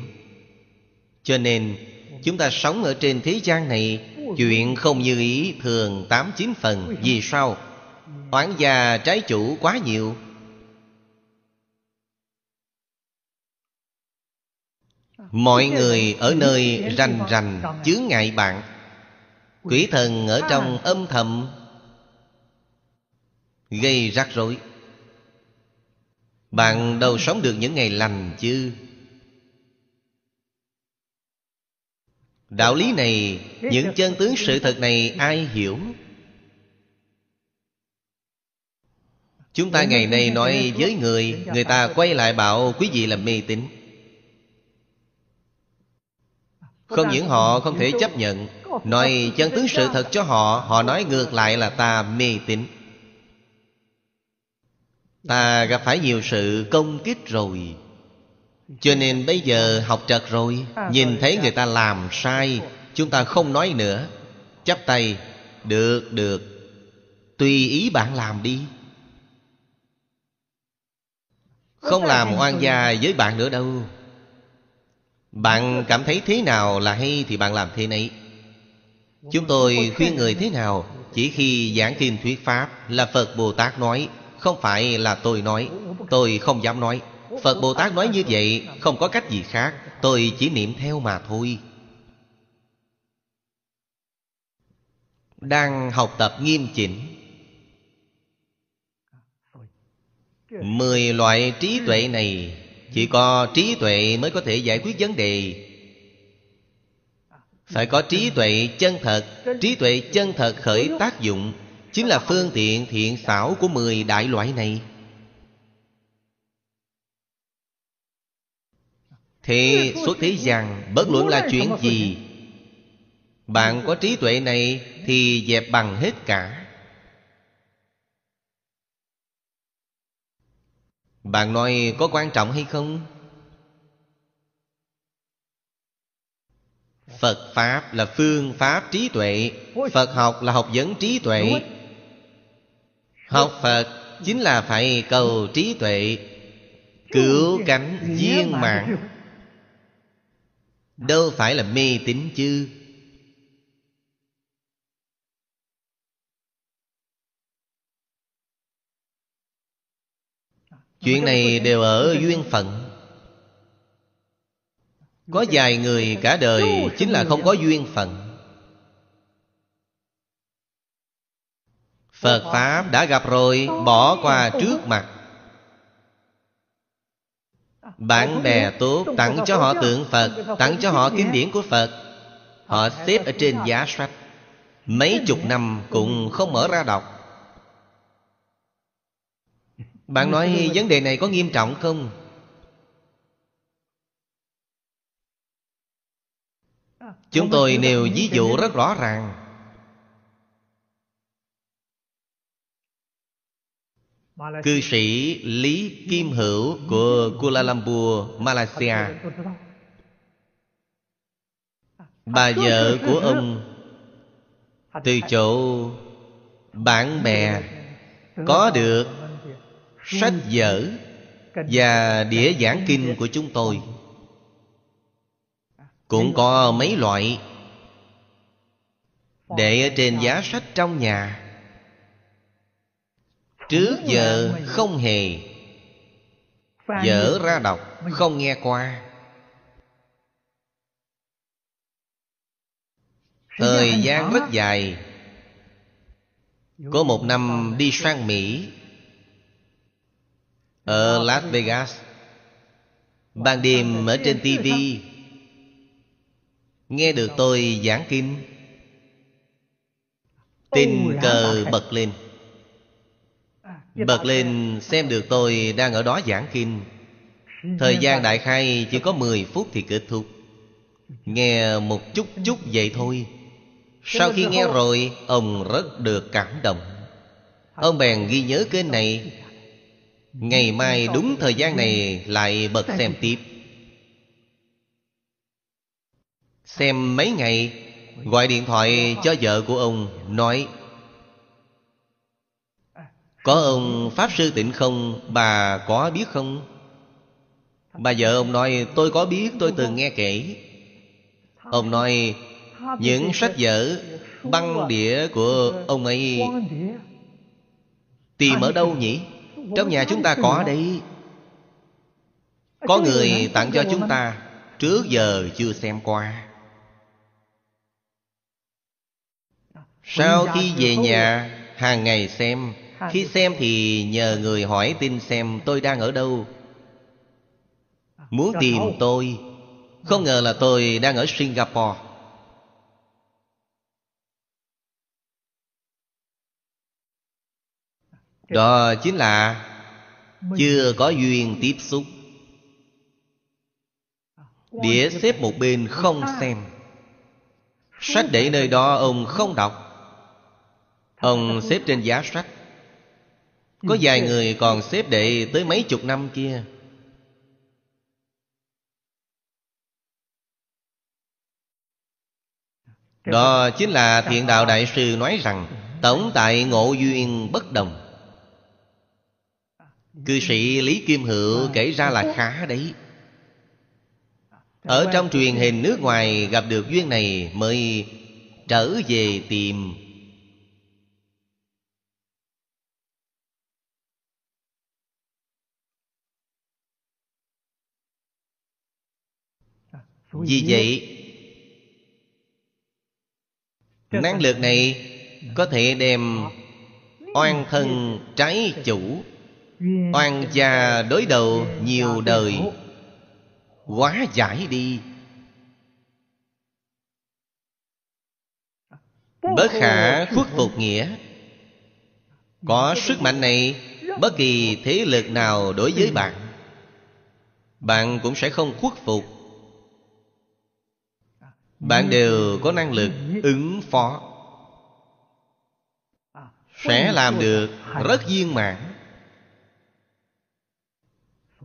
Cho nên chúng ta sống ở trên thế gian này, chuyện không như ý thường tám chín phần. Vì sao? Oán gia trái chủ quá nhiều. Mọi người ở nơi rành rành chướng ngại bạn, quỷ thần ở trong âm thầm gây rắc rối. Bạn đâu sống được những ngày lành chứ. Đạo lý này, những chân tướng sự thật này ai hiểu? Chúng ta ngày nay nói với người, người ta quay lại bảo quý vị là mê tín. Không những họ không thể chấp nhận, nói chân tướng sự thật cho họ, họ nói ngược lại là ta mê tín. Ta gặp phải nhiều sự công kích rồi, cho nên bây giờ học trật rồi, nhìn thấy người ta làm sai, chúng ta không nói nữa, chắp tay, được, được. tùy ý bạn làm đi. Không làm oan gia với bạn nữa đâu. Bạn cảm thấy thế nào là hay thì bạn làm thế này. Chúng tôi khuyên người thế nào, chỉ khi giảng kinh thuyết pháp là Phật Bồ Tát nói, không phải là tôi nói. Tôi không dám nói. Phật Bồ Tát nói như vậy, không có cách gì khác, tôi chỉ niệm theo mà thôi. Đang học tập nghiêm chỉnh mười loại trí tuệ này. Chỉ có trí tuệ mới có thể giải quyết vấn đề. Phải có trí tuệ chân thật. Trí tuệ chân thật khởi tác dụng, chính là phương tiện thiện xảo của mười đại loại này. Thế xuất thế gian, bất luận là chuyện gì, bạn có trí tuệ này thì dẹp bằng hết cả. Bạn nói có quan trọng hay không? Phật Pháp là phương pháp trí tuệ. Phật học là học vấn trí tuệ. Học Phật chính là phải cầu trí tuệ, cứu cánh viên mãn. Đâu phải là mê tín chứ. Chuyện này đều ở duyên phận. Có vài người cả đời chính là không có duyên phận. Phật Pháp đã gặp rồi, bỏ qua trước mặt. Bạn bè tốt tặng cho họ tượng Phật, tặng cho họ kinh điển của Phật, họ xếp ở trên giá sách, mấy chục năm cũng không mở ra đọc. Bạn nói vấn đề này có nghiêm trọng không? Chúng tôi nêu ví dụ rất rõ ràng. Cư sĩ Lý Kim Hữu của Kuala Lumpur, Malaysia, bà vợ của ông từ chỗ bạn bè có được sách vở và đĩa giảng kinh của chúng tôi. Cũng có mấy loại để ở trên giá sách trong nhà, trước giờ không hề dở ra đọc, không nghe qua. Thời gian rất dài. Có một năm đi sang Mỹ, ở Las Vegas, ban đêm ở trên ti vi nghe được tôi giảng kinh, tình cờ bật lên. Bật lên xem được tôi đang ở đó giảng kinh. Thời gian đại khai chỉ có mười phút thì kết thúc. Nghe một chút chút vậy thôi. Sau khi nghe rồi, ông rất được cảm động. Ông bèn ghi nhớ kênh này, ngày mai đúng thời gian này lại bật xem tiếp. Xem mấy ngày, gọi điện thoại cho vợ của ông, nói: có ông Pháp Sư Tịnh không? Bà có biết không? Bà vợ ông nói: tôi có biết, tôi từng nghe kể. Ông nói: những sách vở, băng đĩa của ông ấy tìm ở đâu nhỉ? Trong nhà chúng ta có đấy. Có người tặng cho chúng ta, trước giờ chưa xem qua. Sau khi về nhà, hàng ngày xem. Khi xem thì nhờ người hỏi tin xem tôi đang ở đâu, muốn tìm tôi. Không ngờ là tôi đang ở Singapore. Đó chính là chưa có duyên tiếp xúc. Đĩa xếp một bên không xem, sách để nơi đó ông không đọc, ông xếp trên giá sách. Có vài người còn xếp để tới mấy chục năm kia. Đó chính là Thiện Đạo Đại Sư nói rằng tổng tại ngộ duyên bất đồng. Cư sĩ Lý Kim Hữu kể ra là khá đấy. Ở trong truyền hình nước ngoài gặp được duyên này mới trở về tìm. Vì vậy, năng lực này có thể đem oan thân trái chủ, oan gia đối đầu nhiều đời hóa giải đi. Bất khả khuất phục nghĩa. Có sức mạnh này, bất kỳ thế lực nào đối với bạn, bạn cũng sẽ không khuất phục. Bạn đều có năng lực ứng phó, sẽ làm được rất viên mãn.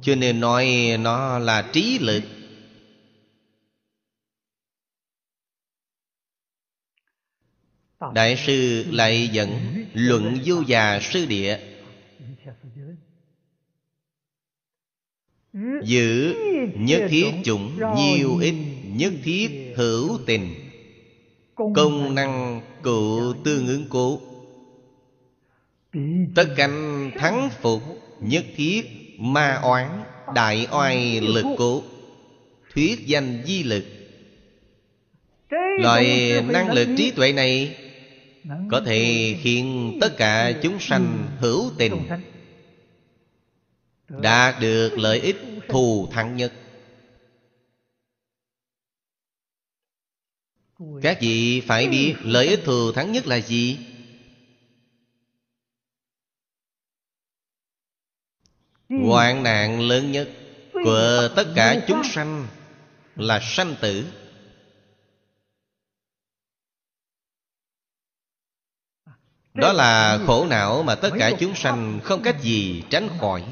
Cho nên nói nó là trí lực. Đại sư lại dẫn Luận Du Già Sư Địa, giữ nhất thiết chủng nhiều ít, nhất thiết hữu tình, công năng cụ tương ứng cố, tất canh thắng phục, nhất thiết ma oán, đại oai lực cố, thuyết danh di lực. Loại năng lực trí tuệ này có thể khiến tất cả chúng sanh hữu tình đạt được lợi ích thù thắng nhất. Các vị phải biết lợi ích thù thắng nhất là gì? Hoạn nạn lớn nhất của tất cả chúng sanh là sanh tử. Đó là khổ não mà tất cả chúng sanh không cách gì tránh khỏi.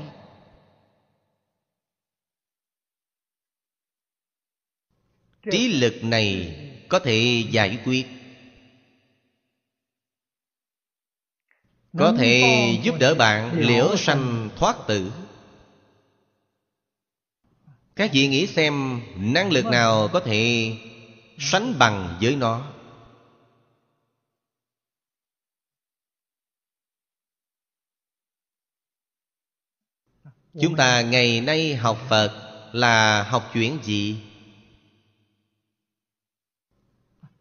Trí lực này có thể giải quyết, có thể giúp đỡ bạn liễu sanh thoát tử. Các vị nghĩ xem, năng lực nào có thể sánh bằng với nó? Chúng ta ngày nay học Phật là học chuyện gì?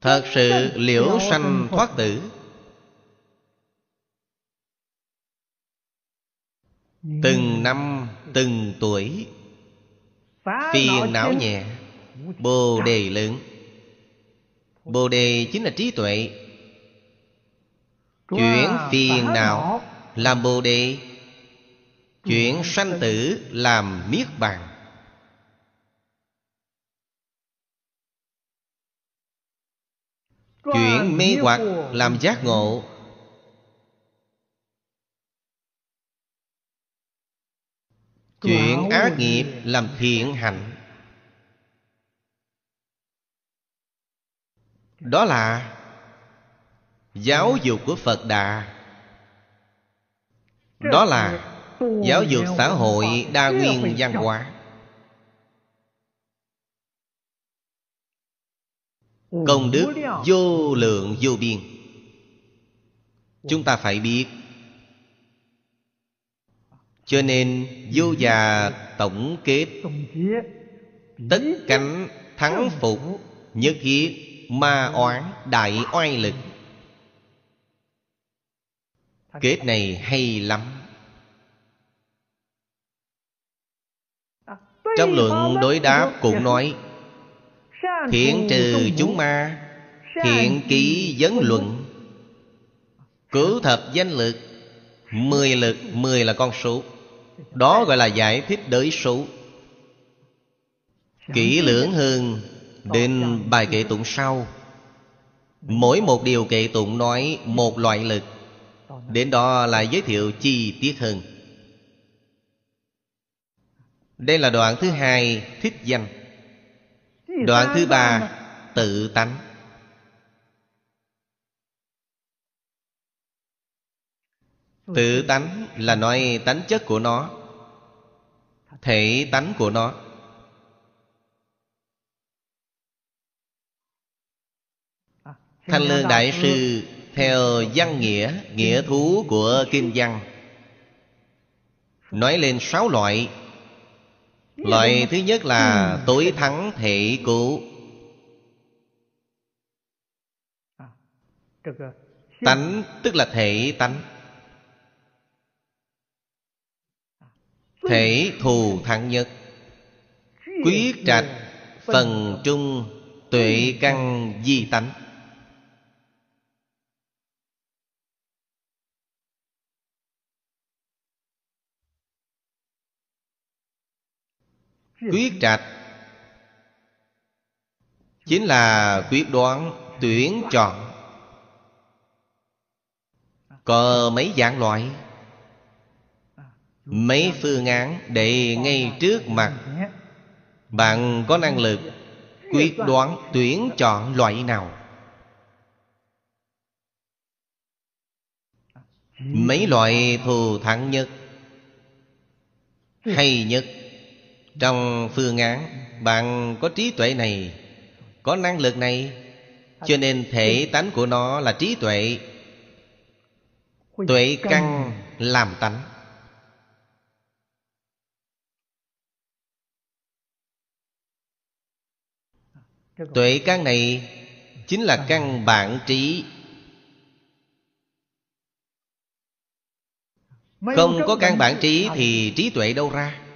Thật sự liễu sanh thoát tử. Từng năm, từng tuổi, phiền não nhẹ, bồ đề lớn. Bồ đề chính là trí tuệ. Chuyển phiền não làm bồ đề, chuyển sanh tử làm niết bàn. Chuyển mê hoặc làm giác ngộ. Chuyển ác nghiệp làm thiện hạnh. Đó là giáo dục của Phật Đà. Đó là giáo dục xã hội đa nguyên văn hóa. Công đức vô lượng vô biên. Chúng ta phải biết. Cho nên vô già tổng kết, tất cánh thắng phục, nhất thiết ma oán, đại oai lực. Kết này hay lắm. Trong luận đối đáp cũng nói: thiện trừ chúng ma, thiện ký vấn luận, cứu thập danh lực. Mười lực, mười là con số. Đó gọi là giải thích đới số. Kỹ lưỡng hơn đến bài kệ tụng sau. Mỗi một điều kệ tụng nói một loại lực. Đến đó là giới thiệu chi tiết hơn. Đây là đoạn thứ hai, thích danh. Đoạn thứ ba, tự tánh. Tự tánh là nói tánh chất của nó, thể tánh của nó. Thanh Lương Đại Sư theo văn nghĩa, nghĩa thú của Kim Văn nói lên sáu loại. Loại thứ nhất là tối thắng thể cũ. Tánh tức là thể tánh. Thể thù thắng nhất, quyết trạch phần trung, tuệ căn di tánh. Quyết trạch chính là quyết đoán, tuyển chọn. Có mấy dạng loại, mấy phương án để ngay trước mặt. Bạn có năng lực quyết đoán tuyển chọn loại nào? Mấy loại thù thắng nhất, hay nhất trong phương án, bạn có trí tuệ này, có năng lực này, cho nên thể tánh của nó là trí tuệ. Tuệ căn làm tánh. Tuệ căn này chính là căn bản trí. Không có căn bản trí thì trí tuệ đâu ra?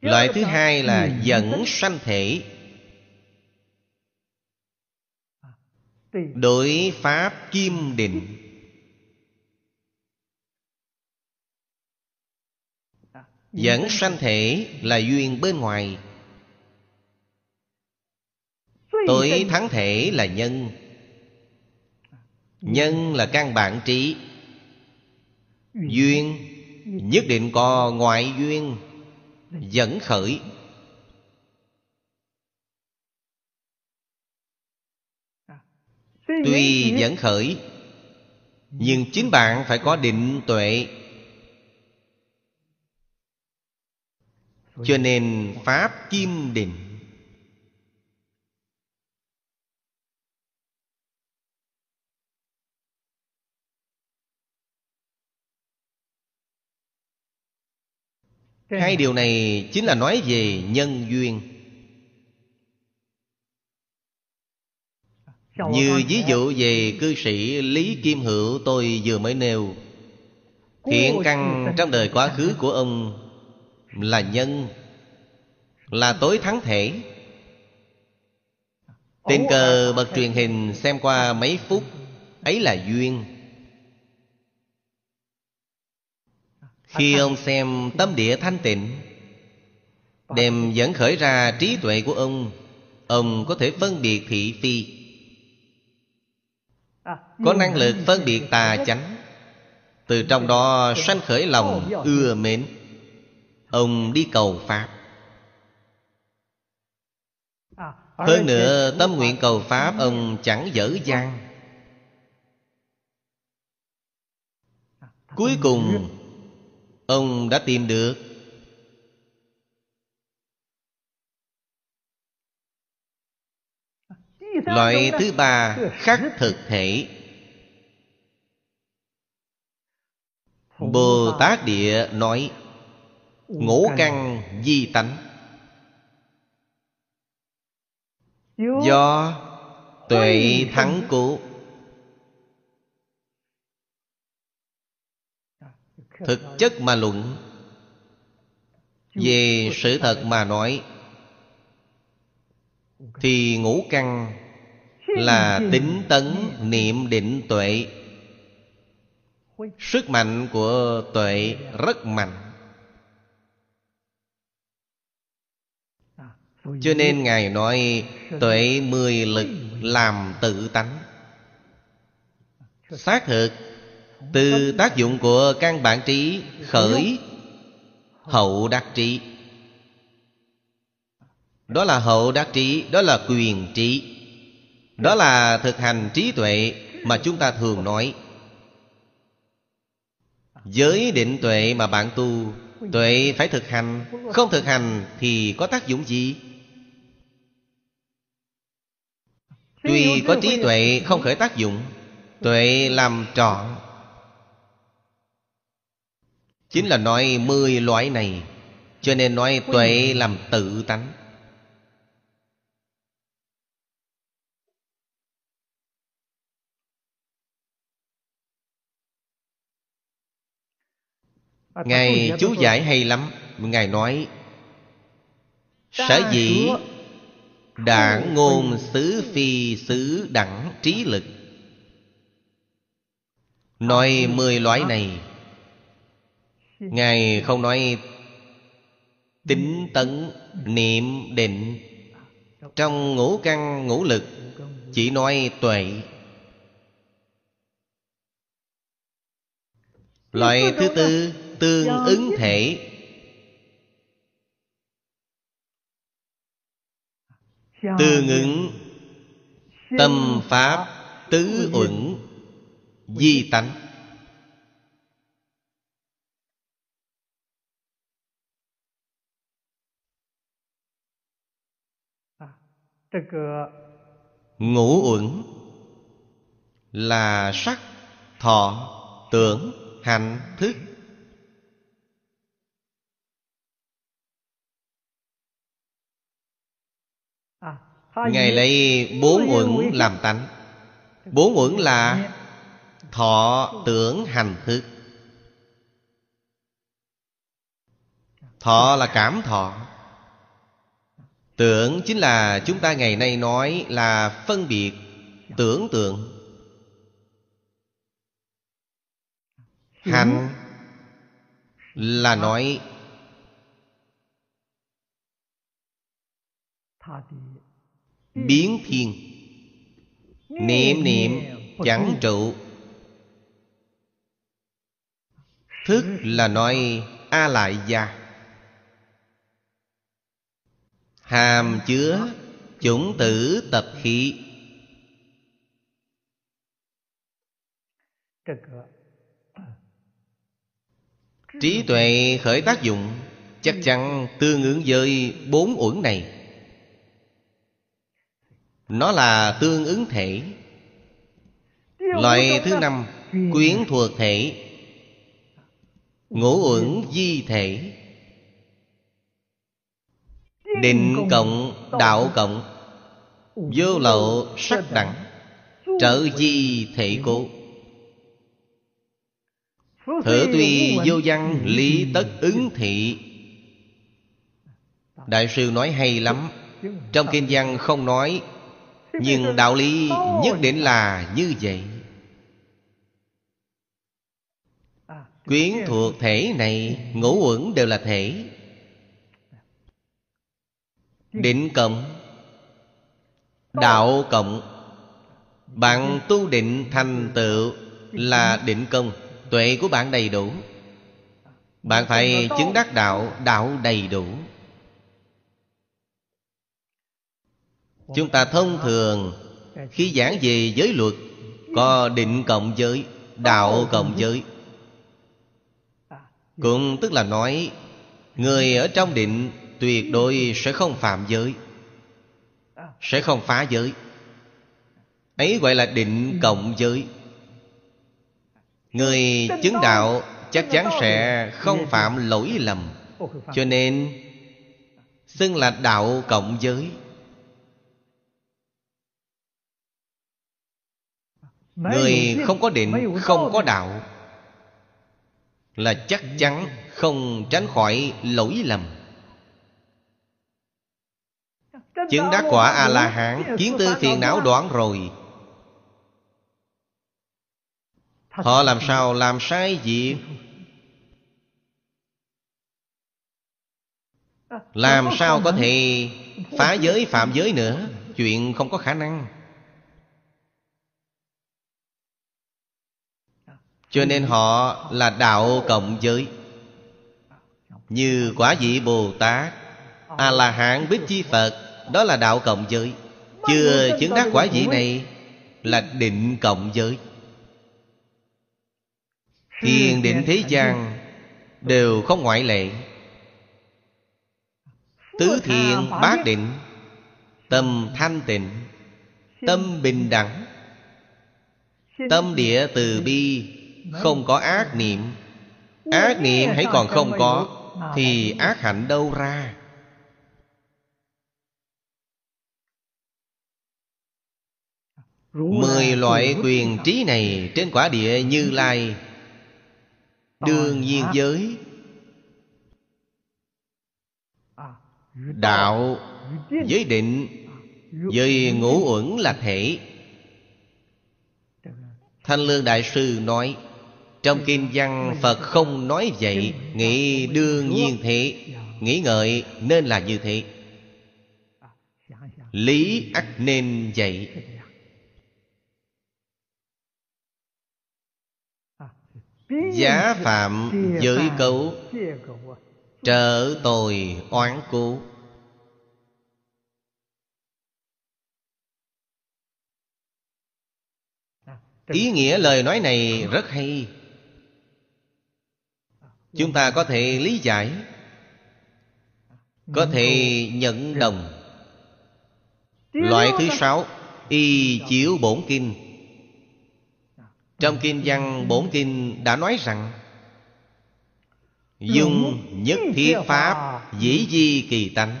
Loại thứ hai là dẫn sanh thể. Đối pháp kim định, dẫn sanh thể là duyên bên ngoài. Tối thắng thể là nhân. Nhân là căn bản trí. Duyên nhất định có ngoại duyên dẫn khởi. Tuy dẫn khởi nhưng chính bạn phải có định tuệ. Cho nên pháp kim định. Hai điều này chính là nói về nhân duyên. Như ví dụ về cư sĩ Lý Kim Hữu tôi vừa mới nêu, thiện căn trong đời quá khứ của ông là nhân, là tối thắng thể. Tình cờ bật truyền hình xem qua mấy phút, ấy là duyên. Khi ông xem tâm địa thanh tịnh, đem dẫn khởi ra trí tuệ của ông, ông có thể phân biệt thị phi, có năng lực phân biệt tà chánh. Từ trong đó sanh khởi lòng ưa mến. Ông đi cầu pháp. Hơn nữa tâm nguyện cầu pháp ông chẳng dở dang. Cuối cùng ông đã tìm được. Loại thứ ba khắc thực thể. Bồ Tát Địa nói ngũ căn di tánh, do tuệ thắng cụ. Thực chất mà luận, về sự thật mà nói, thì ngũ căn là tính tấn niệm định tuệ. Sức mạnh của tuệ rất mạnh. Cho nên Ngài nói tuệ mười lực làm tự tánh. Xác thực từ tác dụng của căn bản trí khởi hậu đắc trí. Đó là hậu đắc trí, đó là quyền trí, đó là thực hành trí tuệ mà chúng ta thường nói. Giới định tuệ mà bạn tu, tuệ phải thực hành, không thực hành thì có tác dụng gì? Tuy có trí tuệ không khởi tác dụng. Tuệ làm trọn, chính là nói mười loại này. Cho nên nói tuệ làm tự tánh. Ngài chú giải hay lắm. Ngài nói: sở dĩ đảng ngôn xứ phi xứ đẳng trí lực, nói mười loại này, Ngài không nói tính tấn niệm định. Trong ngũ căn ngũ lực chỉ nói tuệ. Loại thứ tư tương ứng thể, tương ứng tâm pháp tứ uẩn di tánh. Ngũ uẩn là sắc thọ tưởng hành thức. Ngài lấy bốn uẩn làm tánh. Bốn uẩn là thọ tưởng hành thức. Thọ là cảm thọ. Tưởng chính là chúng ta ngày nay nói là phân biệt, tưởng tượng. Hành là nói biến thiên. Niệm niệm chẳng trụ. Thức là nói a lại gia. Hàm chứa chủng tử tập khí. Trí tuệ khởi tác dụng chắc chắn tương ứng với bốn uẩn này. Nó là tương ứng thể. Loại thứ năm quyến thuộc thể, ngũ uẩn di thể, định cộng đạo cộng, vô lậu sắc đẳng, trợ di thể cố. Thử tuy vô văn lý tất ứng thị. Đại sư nói hay lắm. Trong kinh văn không nói, nhưng đạo lý nhất định là như vậy. Quyến thuộc thể này, ngũ uẩn đều là thể. Định cộng đạo cộng, bạn tu định thành tựu là định công. Tuệ của bạn đầy đủ. Bạn phải chứng đắc đạo, đạo đầy đủ. Chúng ta thông thường khi giảng về giới luật có định cộng giới, đạo cộng giới. Cũng tức là nói người ở trong định tuyệt đối sẽ không phạm giới, sẽ không phá giới. Ấy gọi là định cộng giới. Người chứng đạo chắc chắn sẽ không phạm lỗi lầm. Cho nên xưng là đạo cộng giới. Người không có định, không có đạo là chắc chắn không tránh khỏi lỗi lầm. Chứng đắc quả A-la-hán, kiến tư phiền não đoạn rồi. Họ làm sao làm sai gì? Làm sao có thể phá giới phạm giới nữa? Chuyện không có khả năng. Cho nên họ là đạo cộng giới. Như Quả Vị Bồ Tát, A-la-hán, Bích Chi Phật, đó là đạo cộng giới. Chưa chứng đắc quả vị này là định cộng giới. Thiền định thế gian đều không ngoại lệ. Tứ thiện bát định, tâm thanh tịnh, tâm bình đẳng, tâm địa từ bi, không có ác niệm. Ác niệm hãy còn không có thì ác hạnh đâu ra? Mười loại quyền trí này trên quả địa Như Lai đương nhiên giới, đạo giới định, giới ngũ uẩn là thể. Thanh Lương Đại Sư nói trong kinh văn, Phật không nói vậy, nghĩ đương nhiên thế, nghĩ ngợi nên là như thế, lý ắt nên vậy. Giá phạm giới cấu, trở tội oán cố, ý nghĩa lời nói này rất hay, chúng ta có thể lý giải, có thể nhận đồng. Loại thứ sáu, y chiếu bổn kinh. Trong kinh văn bổn kinh đã nói rằng dùng nhất thiết pháp dĩ di kỳ tánh.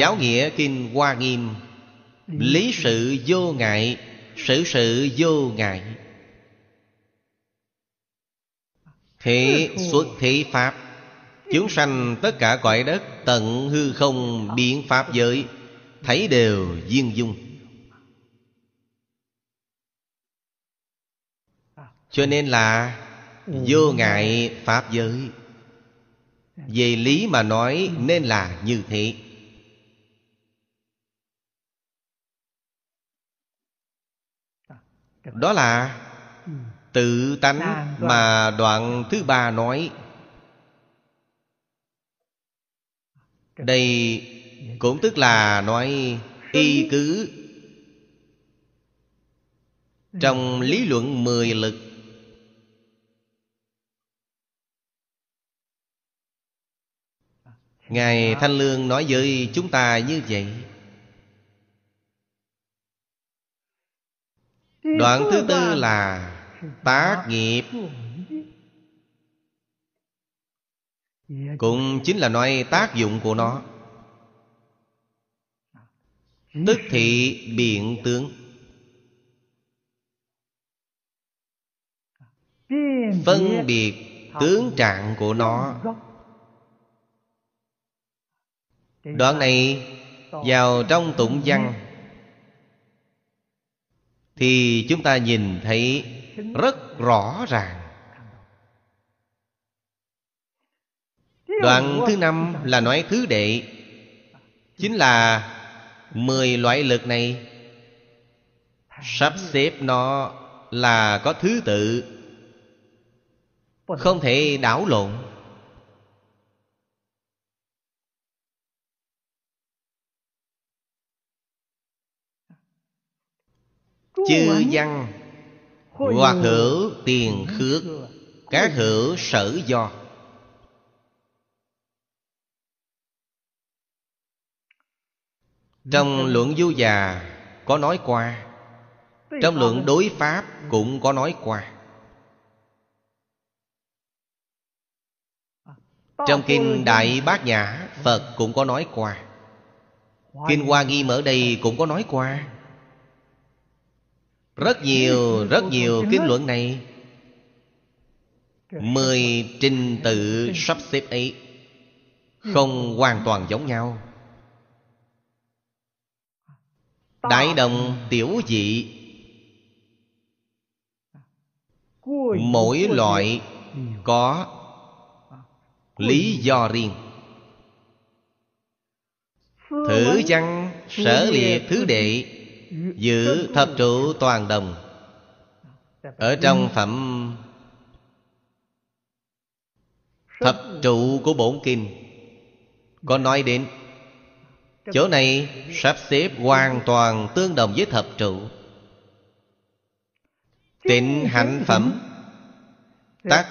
Giáo nghĩa kinh Hoa Nghiêm, lý sự vô ngại, sự sự vô ngại, thế xuất thế pháp, chúng sanh tất cả cõi đất, tận hư không biến pháp giới, thấy đều viên dung. Cho nên là vô ngại pháp giới. Về lý mà nói nên là như thế. Đó là tự tánh mà đoạn thứ ba nói. Đây cũng tức là nói y cứ trong lý luận mười lực, Ngài Thanh Lương nói với chúng ta như vậy. Đoạn thứ tư là tác nghiệp, cũng chính là nói tác dụng của nó, tức thị biện tướng, phân biệt tướng trạng của nó. Đoạn này vào trong tụng văn thì chúng ta nhìn thấy rất rõ ràng. Đoạn thứ năm là nói thứ đệ, chính là mười loại lực này, sắp xếp nó là có thứ tự, không thể đảo lộn. Chư văn hoặc hữu tiền khước, các hữu sở do. Trong luận Du Già có nói qua, trong luận Đối Pháp cũng có nói qua, trong kinh Đại Bác Nhã Phật cũng có nói qua, kinh Hoa Nghiêm ở đây cũng có nói qua. Rất nhiều, rất nhiều kinh luận này, mười trình tự sắp xếp ấy không hoàn toàn giống nhau, đại đồng tiểu dị, mỗi loại có lý do riêng. Thử văn sở liệt thứ đệ, giữ thập trụ toàn đồng. Ở trong phẩm thập trụ của bổn kinh có nói đến chỗ này, sắp xếp hoàn toàn tương đồng với thập trụ. Tịnh hạnh phẩm tắc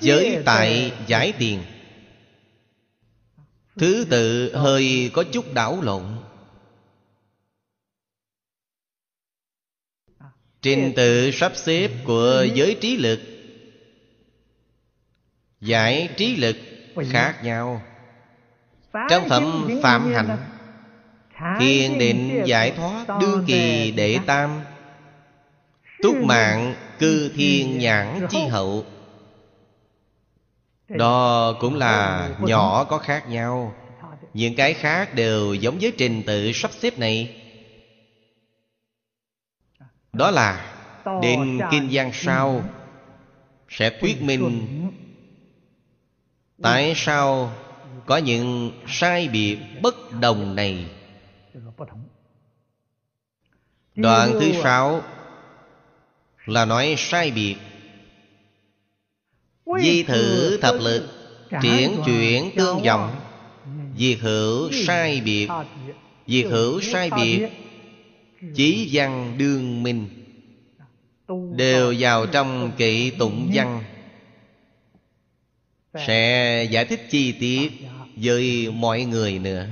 giới tại giải tiền. Thứ tự hơi có chút đảo lộn. Trình tự sắp xếp của giới trí lực, giải trí lực khác nhau. Trong phẩm Phạm Hạnh, Thiền Định Giải Thoát Đương Kỳ Đệ Tam, túc mạng cư thiên nhãn chi hậu. Đó cũng là nhỏ có khác nhau. Những cái khác đều giống với trình tự sắp xếp này. Đó là đến Kinh Giang sau sẽ thuyết minh tại sao có những sai biệt bất đồng này. Đoạn thứ sáu là nói sai biệt. Di thử thập lực, triển chuyển tương vọng, diệt hữu sai biệt. Diệt hữu sai biệt, chí văn đương minh, đều vào trong kỵ tụng văn. Sẽ giải thích chi tiết với mọi người nữa.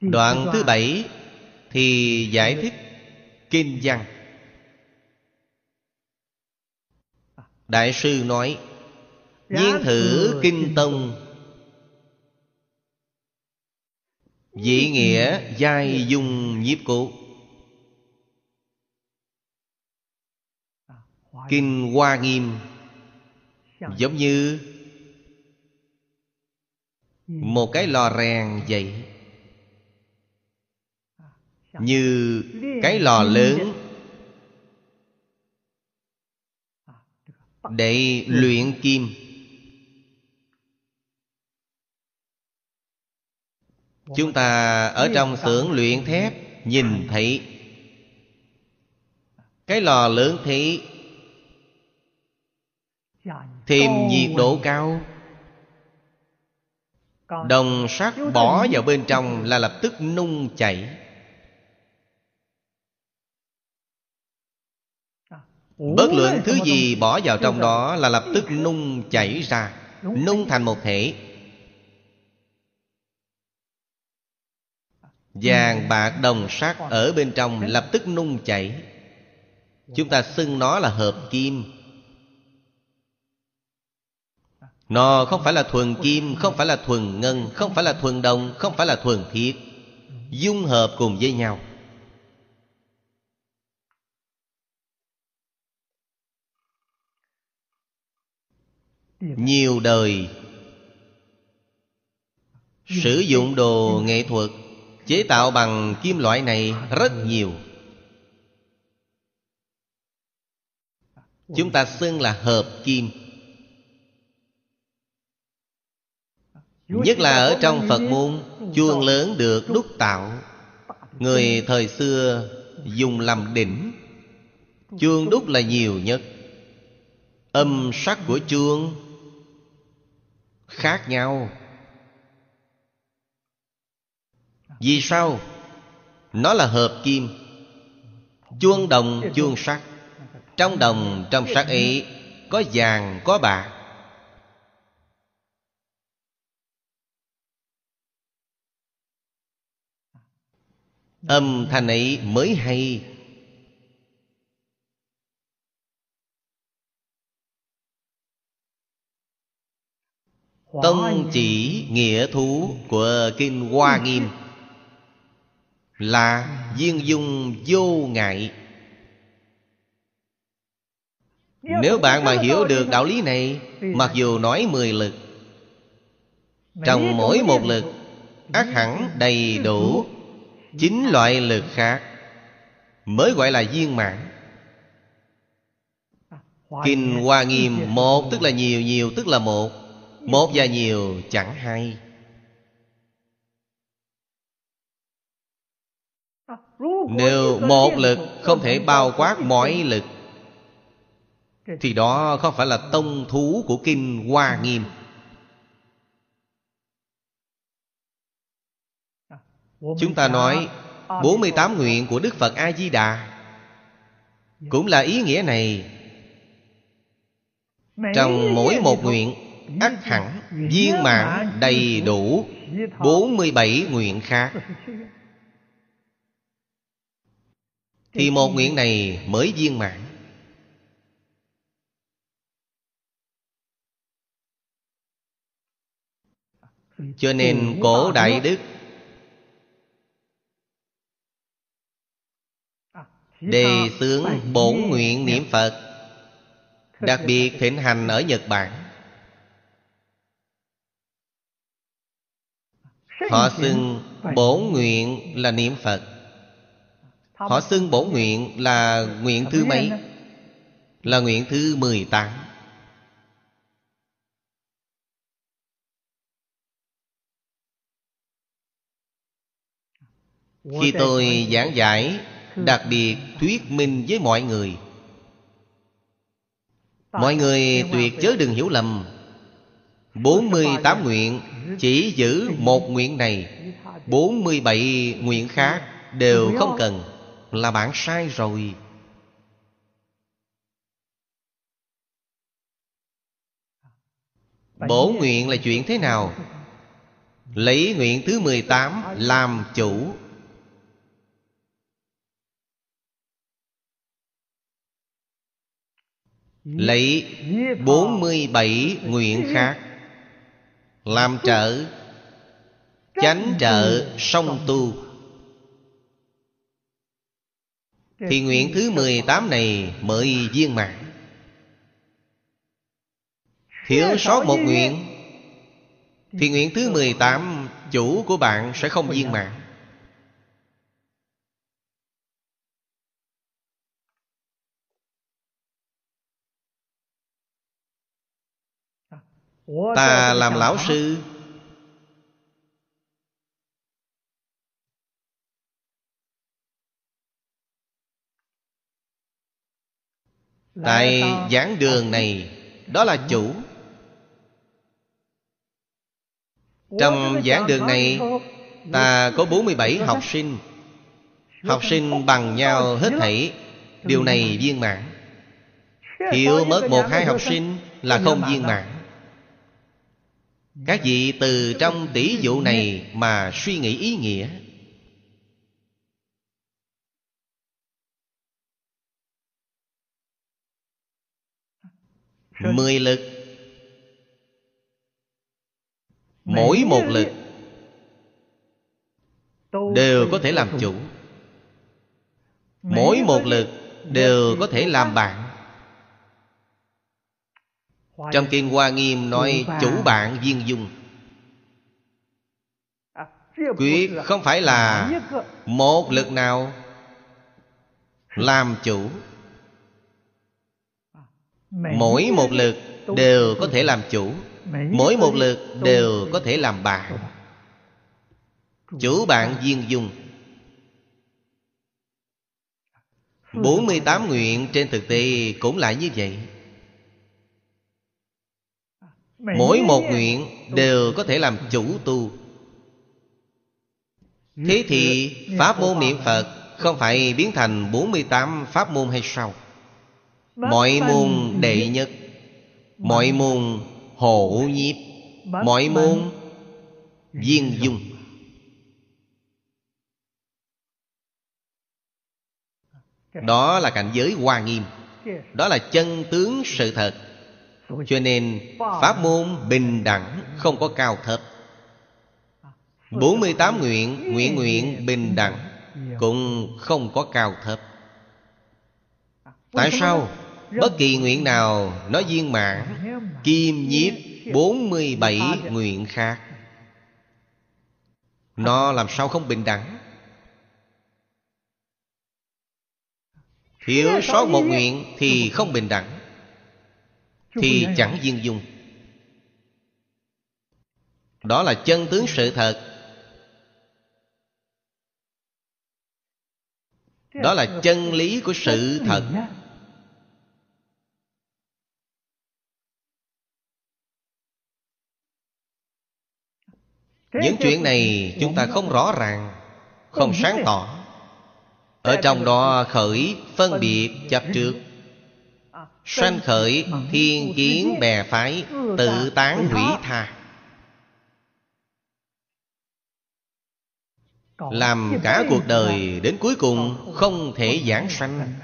Đoạn thứ bảy thì giải thích kinh văn. Đại sư nói: nhiên thử kinh tông, dĩ nghĩa giai dung nhiếp cụ. Kinh Hoa Nghiêm giống như một cái lò rèn vậy, như cái lò lớn để luyện kim. Chúng ta ở trong xưởng luyện thép nhìn thấy cái lò lớn thì thêm nhiệt độ cao, đồng sắt bỏ vào bên trong là lập tức nung chảy. Bất luận thứ gì bỏ vào trong đó là lập tức nung chảy ra, nung thành một thể. Vàng bạc đồng sắt ở bên trong lập tức nung chảy. Chúng ta xưng nó là hợp kim. Nó không phải là thuần kim, không phải là thuần ngân, không phải là thuần đồng, không phải là thuần thiết, dung hợp cùng với nhau. Nhiều đời sử dụng đồ nghệ thuật chế tạo bằng kim loại này rất nhiều. Chúng ta xưng là hợp kim. Nhất là ở trong Phật môn, chuông lớn được đúc tạo. Người thời xưa dùng làm đỉnh. Chuông đúc là nhiều nhất. Âm sắc của chuông khác nhau. Vì sao? Nó là hợp kim. Chuông đồng, chuông sắt. Trong đồng, trong sắt ấy có vàng, có bạc. Âm thanh ấy mới hay. Tông chỉ nghĩa thú của Kinh Hoa Nghiêm là viên dung vô ngại. Nếu bạn mà hiểu được đạo lý này, mặc dù nói mười lực, trong mỗi một lực ắt hẳn đầy đủ chín loại lực khác, mới gọi là viên mãn. Kinh Hoa Nghiêm một tức là nhiều, nhiều tức là một. Một và nhiều chẳng hay. Nếu một lực không thể bao quát mọi lực thì đó không phải là tông thú của Kinh Hoa Nghiêm. Chúng ta nói bốn mươi tám nguyện của Đức Phật A Di Đà cũng là ý nghĩa này. Trong mỗi một nguyện ắt hẳn viên mãn đầy đủ bốn mươi bảy nguyện khác, thì một nguyện này mới viên mãn. Cho nên cổ đại đức đề xướng bổn nguyện niệm Phật, đặc biệt thịnh hành ở Nhật Bản. Họ xưng bổn nguyện là niệm Phật. Họ xưng bổn nguyện là nguyện thứ mấy? Là nguyện thứ mười tám. Khi tôi giảng giải, đặc biệt thuyết minh với mọi người, mọi người tuyệt chớ đừng hiểu lầm. bốn mươi tám nguyện chỉ giữ một nguyện này, bốn mươi bảy nguyện khác đều không cần, là bạn sai rồi. Bổ nguyện là chuyện thế nào? Lấy nguyện thứ mười tám làm chủ. Lấy bốn mươi bảy nguyện khác làm trợ, chánh trợ song tu, thì nguyện thứ mười tám này mới viên mãn. Thiếu sót một nguyện thì nguyện thứ mười tám chủ của bạn sẽ không viên mãn. Ta làm lão sư, tại giảng đường này, đó là chủ. Trong giảng đường này ta có bốn mươi bảy học sinh, học sinh bằng nhau hết thảy, điều này viên mãn. Thiếu mất một hai học sinh là không viên mãn. Các vị từ trong tỷ dụ này mà suy nghĩ ý nghĩa. Mười lực, mỗi một lực đều có thể làm chủ, mỗi một lực đều có thể làm bạn. Trong Kinh Hoa Nghiêm nói chủ bạn viên dung. Quyết không phải là một lực nào làm chủ, mỗi một lực đều có thể làm chủ, mỗi một lực đều có thể làm bạn. Chủ bạn viên dung. Bốn mươi tám nguyện trên thực tế cũng lại như vậy. Mỗi một nguyện đều có thể làm chủ tu. Thế thì pháp môn niệm Phật không phải biến thành bốn mươi tám pháp môn hay sao? Mọi môn đệ nhất, mọi môn hộ nhiếp, mọi môn viên dung. Đó là cảnh giới Hoa Nghiêm, đó là chân tướng sự thật. Cho nên pháp môn bình đẳng, không có cao thấp. bốn mươi tám nguyện, nguyện nguyện bình đẳng, cũng không có cao thấp. Tại sao? Bất kỳ nguyện nào nó viên mãn, kiêm nhiếp bốn mươi bảy nguyện khác. Nó làm sao không bình đẳng? Thiếu sót một nguyện thì không bình đẳng, thì chẳng viên dung. Đó là chân tướng sự thật, đó là chân lý của sự thật. Những chuyện này chúng ta không rõ ràng, không sáng tỏ. Ở trong đó khởi phân biệt chấp trước, sanh khởi thiên kiến bè phái, tự tán hủy tha, làm cả cuộc đời đến cuối cùng không thể giảng sanh.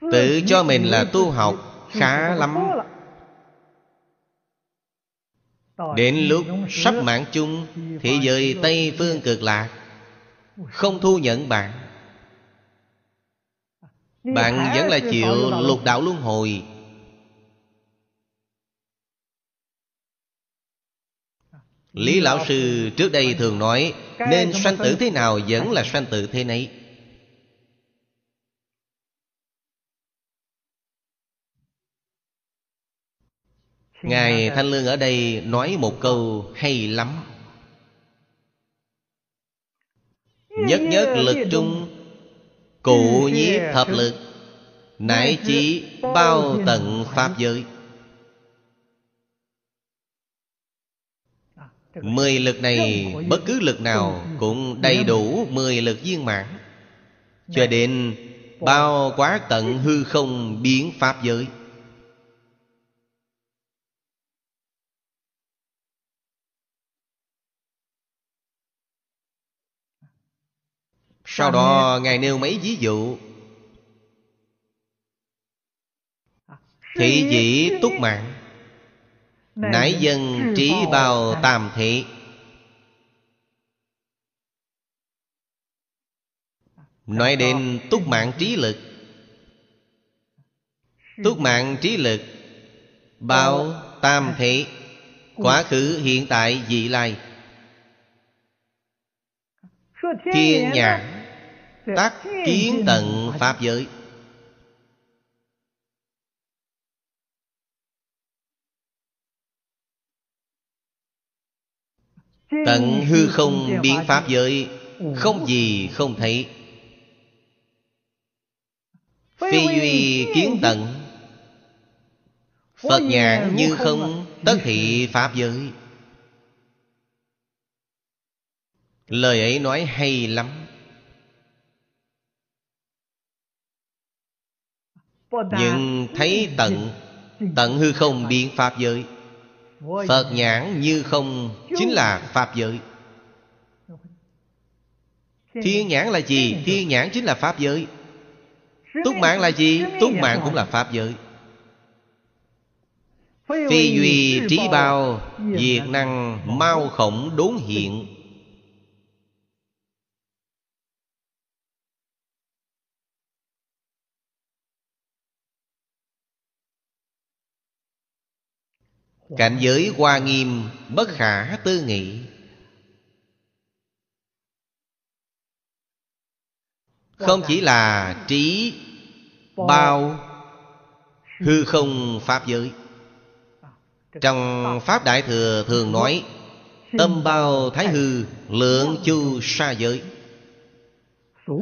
Tự cho mình là tu học khá lắm, đến lúc sắp mạng chung, thế giới Tây Phương Cực Lạc không thu nhận bạn, bạn vẫn là chịu lục đạo luân hồi. Lý Lão Sư trước đây thường nói, nên sanh tử thế nào vẫn là sanh tử thế nấy. Ngài Thanh Lương ở đây nói một câu hay lắm: nhất nhất lực trung, cụ nhiếp thập lực, nãi chí bao tận pháp giới. Mười lực này, bất cứ lực nào cũng đầy đủ mười lực viên mãn, cho đến bao quát tận hư không biến pháp giới. Sau đó Ngài nêu mấy ví dụ: thị dĩ túc mạng, nãi dân trí bào tam thị, nói đến túc mạng trí lực. Túc mạng trí lực bào tam thị, quá khứ hiện tại vị lai. Thiên nhãn tác kiến tận pháp giới. Tận hư không biến pháp giới, không gì không thấy. Phi duy kiến tận, Phật nhãn như không tất thị pháp giới. Lời ấy nói hay lắm. Nhưng thấy tận, tận hư không biến pháp giới, Phật nhãn như không chính là pháp giới. Thiên nhãn là gì? Thiên nhãn chính là pháp giới. Túc mạng là gì? Túc mạng cũng là pháp giới. Phi duy trí bao, diệt năng mau khổng đốn hiện. Cảnh giới hoa nghiêm bất khả tư nghị, không chỉ là trí bao hư không pháp giới. Trong Pháp Đại Thừa thường nói tâm bao thái hư, lượng chu sa giới.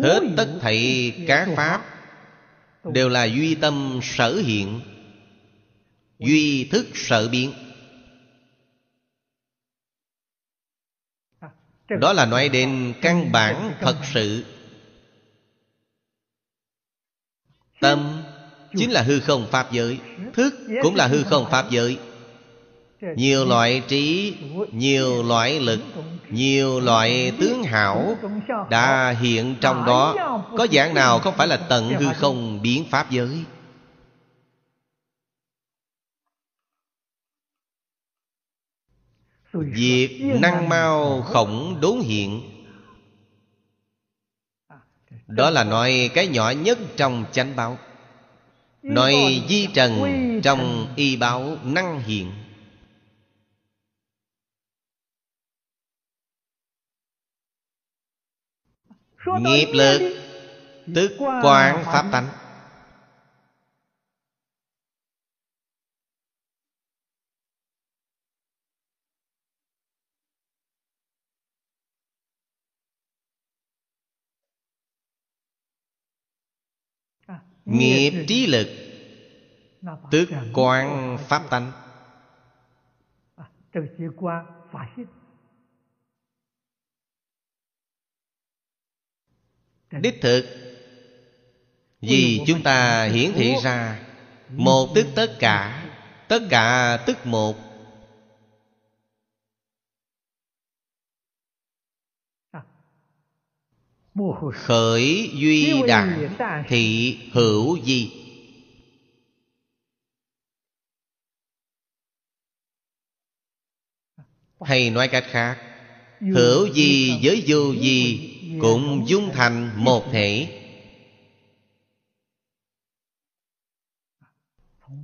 Hết tất thảy các pháp đều là duy tâm sở hiện, duy thức sở biến. Đó là nói đến căn bản thật sự. Tâm chính là hư không pháp giới, thức cũng là hư không pháp giới. Nhiều loại trí, nhiều loại lực, nhiều loại tướng hảo đã hiện trong đó. Có dạng nào không phải là tận hư không biến pháp giới? Diệt năng mau khổng đốn hiện, đó là nói cái nhỏ nhất trong chánh báo. Nói di trần trong y báo năng hiện. Nghiệp lực tức quán pháp tánh, nghiệp trí lực tức quan pháp tánh. Đích thực vì chúng ta hiển thị ra một tức tất cả, tất cả tức một. Khởi duy đẳng thị hữu di. Hay nói cách khác, hữu di với vô di cũng dung thành một thể.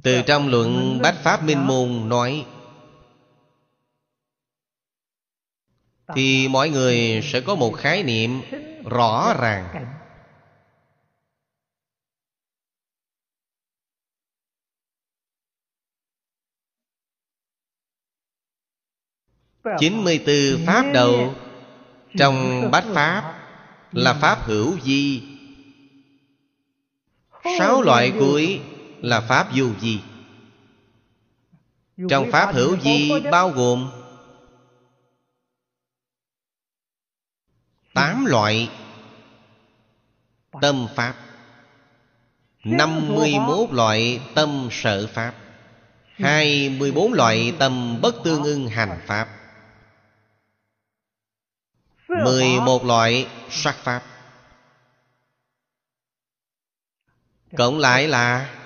Từ trong luận Bách Pháp Minh Môn nói thì mọi người sẽ có một khái niệm rõ ràng. chín mươi tư pháp đầu trong Bách Pháp là pháp hữu di, sáu loại cuối là pháp vô di. Trong pháp hữu di bao gồm tám loại tâm pháp, năm mươi mốt loại tâm sở pháp, hai mươi bốn loại tâm bất tương ưng hành pháp, mười một loại sắc pháp. Cộng lại là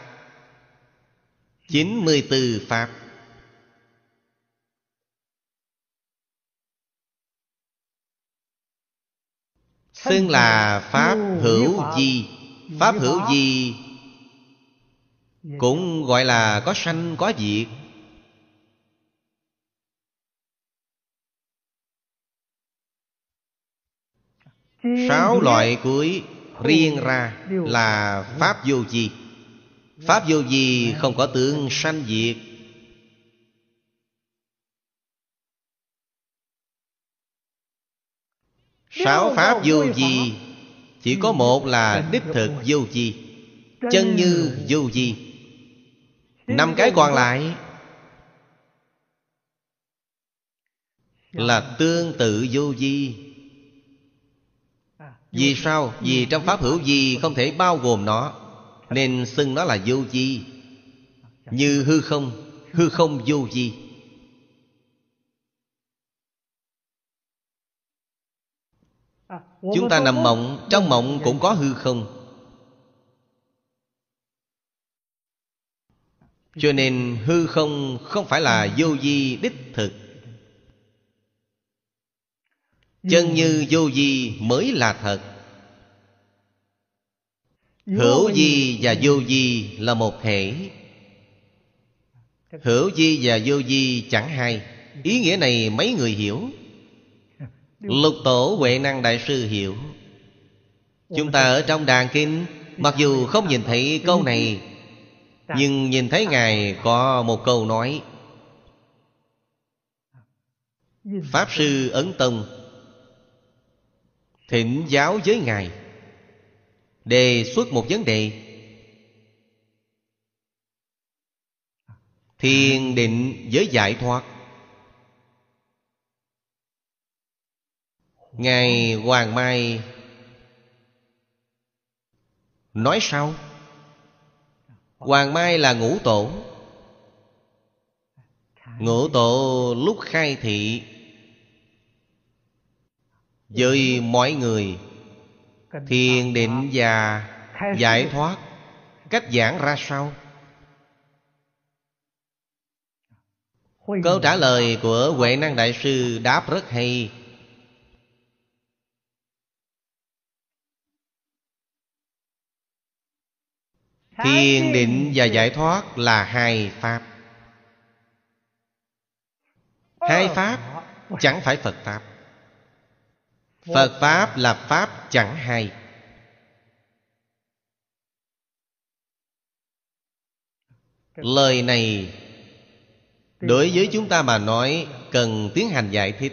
chín mươi tư pháp. Xưng là pháp hữu di. Pháp hữu di cũng gọi là có sanh có diệt. Sáu loại cuối riêng ra là pháp vô di. Pháp vô di không có tướng sanh diệt. Sáu pháp vô di chỉ có một là đích thực vô di, chân như vô di. Năm cái còn lại là tương tự vô di. Vì sao? Vì trong pháp hữu di không thể bao gồm nó, nên xưng nó là vô di. Như hư không, hư không vô di. Chúng ta nằm mộng, trong mộng cũng có hư không. Cho nên hư không không phải là vô di đích thực. Chân như vô di mới là thật. Hữu di và vô di là một thể. Hữu di và vô di chẳng hay. Ý nghĩa này mấy người hiểu. Lục Tổ Huệ Năng Đại Sư hiểu. Chúng ta ở trong Đàn Kinh, mặc dù không nhìn thấy câu này, nhưng nhìn thấy Ngài có một câu nói. Pháp Sư Ấn Tông thỉnh giáo với Ngài, đề xuất một vấn đề: thiền định với giải thoát. Ngài Hoàng Mai nói sau. Hoàng Mai là Ngũ Tổ. Ngũ Tổ lúc khai thị với mọi người thiền định và giải thoát, cách giảng ra sao? Câu trả lời của Huệ Năng Đại Sư đáp rất hay. Thiền định và giải thoát là hai pháp. Hai pháp chẳng phải Phật pháp. Phật pháp là pháp chẳng hay. Lời này đối với chúng ta mà nói cần tiến hành giải thích.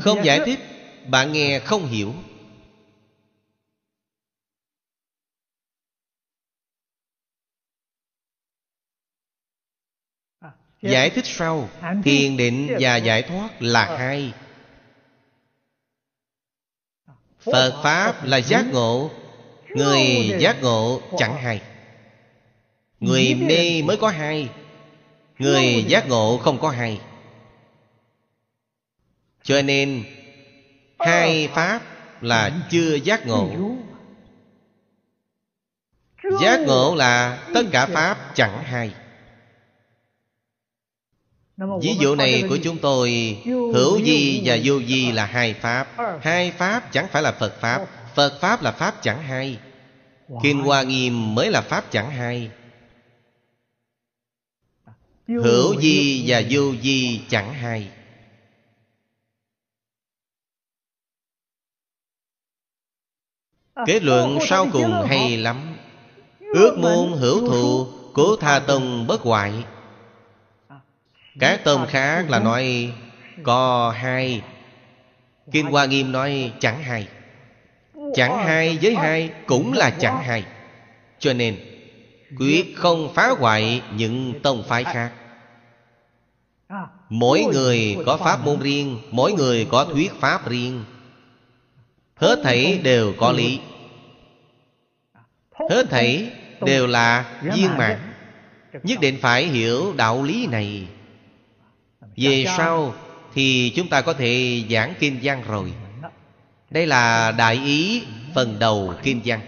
Không giải thích, bạn nghe không hiểu. Giải thích sau, thiền định và giải thoát là hai. Phật Pháp là giác ngộ. Người giác ngộ chẳng hay. Người mê mới có hay, người giác ngộ không có hay. Cho nên hai Pháp là chưa giác ngộ. Giác ngộ là tất cả Pháp chẳng hay. Ví dụ này của chúng tôi, hữu vi và vô vi là hai Pháp. Hai Pháp chẳng phải là Phật Pháp. Phật Pháp là Pháp chẳng hay. Kinh Hoa Nghiêm mới là Pháp chẳng hay. Hữu vi và vô vi chẳng hay. Kết luận sau cùng hay lắm. Ước môn hữu thụ cố tha tông bất hoại. Các tông khác là nói có hay. Kinh Hoa Nghiêm nói chẳng hay. Chẳng hay với hay cũng là chẳng hay. Cho nên quyết không phá hoại những tông phái khác. Mỗi người có pháp môn riêng, mỗi người có thuyết pháp riêng. Hết thảy đều có lý, hết thảy đều là viên mãn. Nhất định phải hiểu đạo lý này. Về sau thì chúng ta có thể giảng kinh văn rồi. Đây là đại ý phần đầu kinh văn.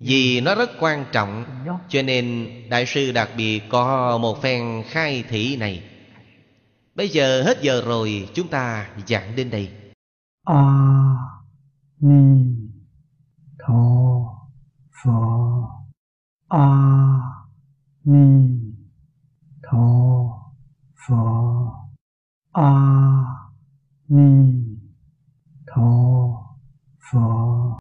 Vì nó rất quan trọng, cho nên Đại sư đặc biệt có một phen khai thị này. Bây giờ hết giờ rồi, chúng ta giảng đến đây. A Di Đà Phật. A Di Đà Phật. A Di